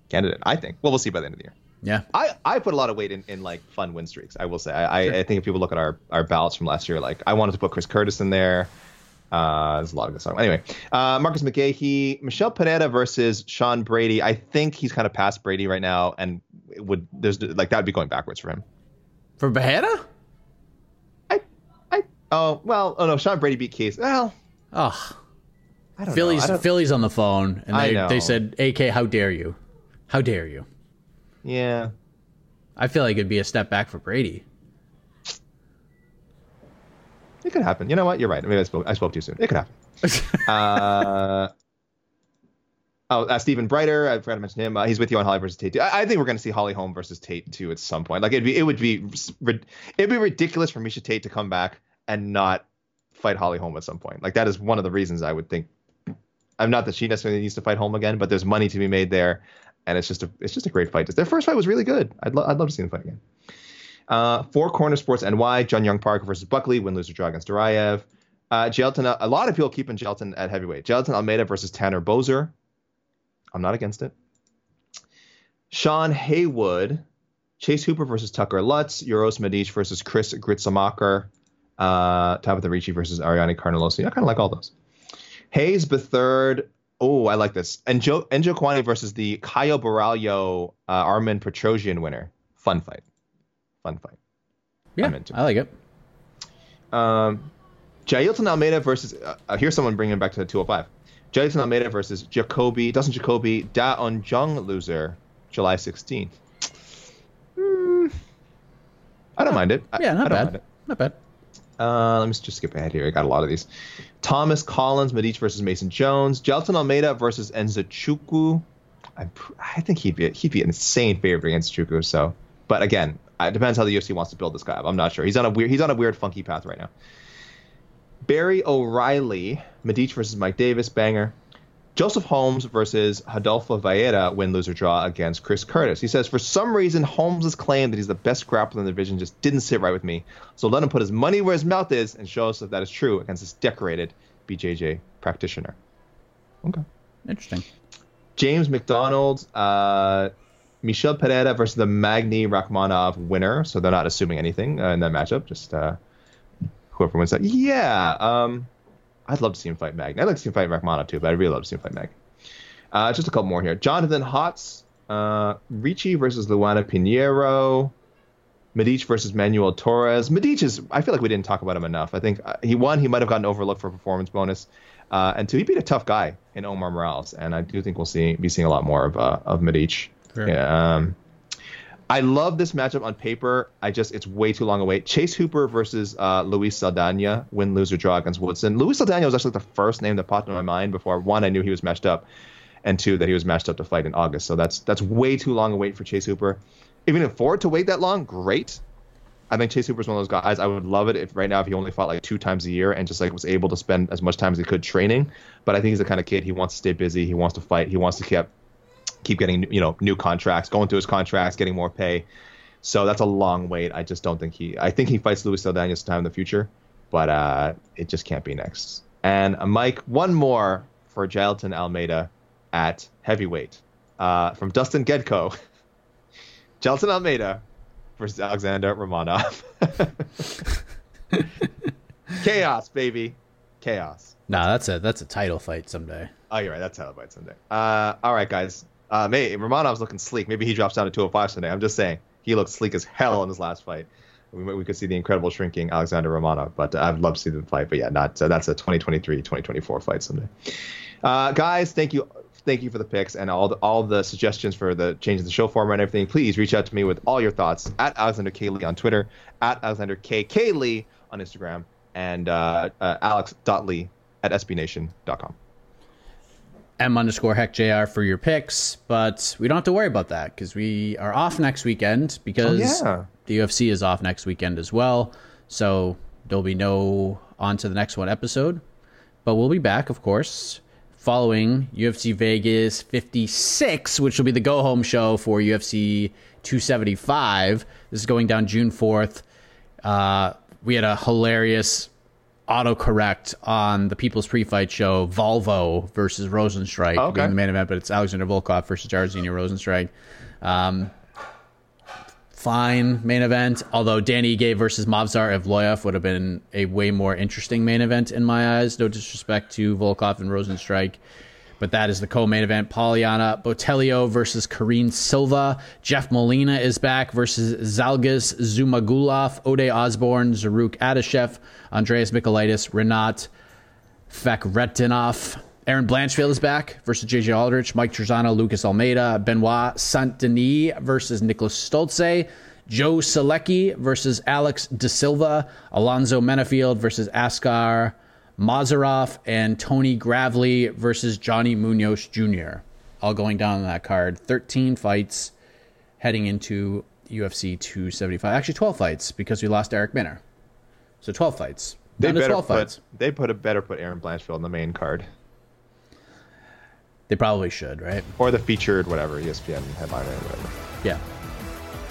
candidate, I think. Well, we'll see by the end of the year. Yeah. I, I put a lot of weight in, in like fun win streaks, I will say. I, sure. I, I think if people look at our, our ballots from last year, like I wanted to put Chris Curtis in there. Uh, there's a lot of good stuff. Anyway, uh, Marcus McGahee, Michelle Pajeda versus Sean Brady. I think he's kind of past Brady right now, and it would there's like that would be going backwards for him. For Pajeda? I, I, oh well, oh no, Sean Brady beat Keys. Well, oh, I don't Philly's, know. I don't, Philly's on the phone, and they they said, "A K, how dare you? How dare you?" Yeah, I feel like it'd be a step back for Brady. It could happen. You know what? You're right. Maybe I spoke, I spoke too soon. It could happen. uh, oh, uh, Stephen Brighter. I forgot to mention him. Uh, he's with you on Holly versus Tate too. I, I think we're going to see Holly Holm versus Tate too at some point. Like it'd be, it would be, it'd be ridiculous for Misha Tate to come back and not fight Holly Holm at some point. Like that is one of the reasons I would think. I'm not that she necessarily needs to fight Holm again, but there's money to be made there, and it's just a, it's just a great fight. Their first fight was really good. I'd love, I'd love to see them fight again. Uh, Four Corner Sports N Y, Jun Young Park versus Buckley, win, lose, or draw against Duraev. Uh, Jailton, a lot of people keeping Jailton at heavyweight. Jailton Almeida versus Tanner Bozer. I'm not against it. Sean Haywood, Chase Hooper versus Tucker Lutz, Euros Medic versus Chris Gritzemacher, uh, Tabitha Ricci versus Ariane Carnelosi. I kind of like all those. Hayes Bethard. Oh, I like this. And Joe Njokawani versus the Caio Baralho, uh, Armin Petrosian winner. Fun fight. Fun fight. Yeah, I like it. Um, Jailton Almeida versus... Uh, uh, here's someone bringing him back to the two oh five. Jailton Almeida versus Jacoby, Dustin Jacoby, Da Onjung loser, July sixteenth. Mm, I don't uh, mind it. I, yeah, not I bad. Not bad. Uh, let me just skip ahead here. I got a lot of these. Thomas Collins, Medic versus Mason Jones. Jailton Almeida versus Nzechukwu. I, I think he'd be, he'd be an insane favorite against Nzechukwu, so... But again... It depends how the U F C wants to build this guy up. I'm not sure. He's on a weird, he's on a weird, funky path right now. Barry O'Reilly, Medic versus Mike Davis, banger. Joseph Holmes versus Rodolfo Vieira, win, lose, or draw against Chris Curtis. He says, for some reason, Holmes' claim that he's the best grappler in the division just didn't sit right with me. So let him put his money where his mouth is and show us if that is true against this decorated B J J practitioner. Okay. Interesting. James McDonald, uh... Michelle Pajeda versus the Magni Rachmanov winner. So they're not assuming anything uh, in that matchup. Just uh, whoever wins that. Yeah. Um, I'd love to see him fight Magni. I'd like to see him fight Rachmanov too, but I'd really love to see him fight Magni. Uh, just a couple more here. Jonathan Hotz, uh, Ricci versus Luana Pinheiro. Medic versus Manuel Torres. Medic is, I feel like we didn't talk about him enough. I think uh, he won. He might have gotten overlooked for a performance bonus. Uh, and two, he beat a tough guy in Omar Morales. And I do think we'll see be seeing a lot more of, uh, of Medic. Sure. Yeah, um, I love this matchup on paper. I just it's way too long away. Chase Hooper versus uh, Luis Saldana, win, lose, or draw against Woodson. Luis Saldana was actually the first name that popped in my mind before one, I knew he was matched up, and two, that he was matched up to fight in August. So that's that's way too long a wait for Chase Hooper. Even if afford to wait that long, great. I think Chase Hooper's one of those guys. I would love it if right now if he only fought like two times a year and just like was able to spend as much time as he could training. But I think he's the kind of kid, he wants to stay busy, he wants to fight, he wants to keep. keep getting, you know, new contracts, going through his contracts, getting more pay. So that's a long wait. I just don't think he, I think he fights Luis Saldana sometime in the future, but uh, it just can't be next. And uh, Mike, one more for Jailton Almeida at heavyweight uh, from Dustin Gedko. Jailton Almeida versus Alexander Romanov. Chaos, baby. Chaos. Nah, that's a, that's a title fight someday. Oh, you're right. That's title fight someday. Uh, all right, guys. Um, hey, Romanov's looking sleek. Maybe he drops down to two oh five today. I'm just saying. He looked sleek as hell in his last fight. We, we could see the incredible shrinking Alexander Romanov, but uh, I'd love to see them fight. But yeah, not uh, that's a twenty twenty-three twenty twenty-four fight someday. Uh, guys, thank you. Thank you for the picks and all the, all the suggestions for the change of the show format and everything. Please reach out to me with all your thoughts at Alexander K. Lee on Twitter, at Alexander K. K. Lee on Instagram, and uh, uh, alex.lee at s b nation dot com. M underscore Heck J R for your picks, but we don't have to worry about that because we are off next weekend because oh, yeah. the U F C is off next weekend as well. So there'll be no on to the next one episode, but we'll be back, of course, following U F C Vegas fifty-six, which will be the go home show for U F C two seventy-five. This is going down June fourth. Uh, we had a hilarious autocorrect on the People's Pre-Fight Show, Volvo versus Rosenstrike. Okay. Being the main event, but it's Alexander Volkov versus Jairzinho Rosenstrike. Um, fine main event, although Danny Gay versus Movsar Evloyev would have been a way more interesting main event in my eyes. No disrespect to Volkov and Rosenstrike, but that is the co-main event. Polyana Botelho versus Karine Silva. Jeff Molina is back versus Zalgis Zumagulov, Ode Osborne, Zaruk Adashev, Andreas Mikulaitis, Renat Fekretinov. Aaron Blanchfield is back versus J J Aldrich, Mike Trezano, Lucas Almeida, Benoit Saint-Denis versus Nicholas Stolze, Joe Selecki versus Alex Da Silva, Alonzo Menafield versus Askar Mazarov, and Tony Gravely versus Johnny Munoz Junior All going down on that card. thirteen fights heading into U F C two seventy-five. Actually, twelve fights because we lost Eric Minner. So twelve fights. They better put, fights. They put a better put Aaron Blanchfield on the main card. They probably should, right? Or the featured whatever, E S P N headliner or whatever. Yeah.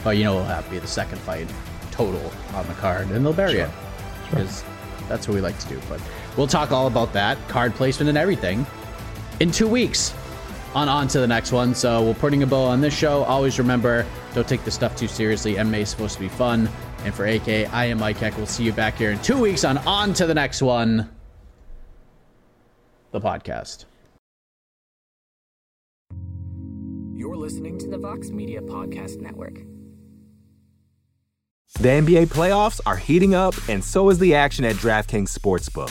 Well, you know it'll have to be the second fight total on the card, and they'll bury sure. it. Because sure. that's what we like to do. But we'll talk all about that, card placement and everything, in two weeks on On to the Next One. So we're putting a bow on this show. Always remember, don't take this stuff too seriously. M M A is supposed to be fun. And for A K, I am Mike Heck. We'll see you back here in two weeks on On to the Next One, the podcast. You're listening to the Vox Media Podcast Network. The N B A playoffs are heating up, and so is the action at DraftKings Sportsbook,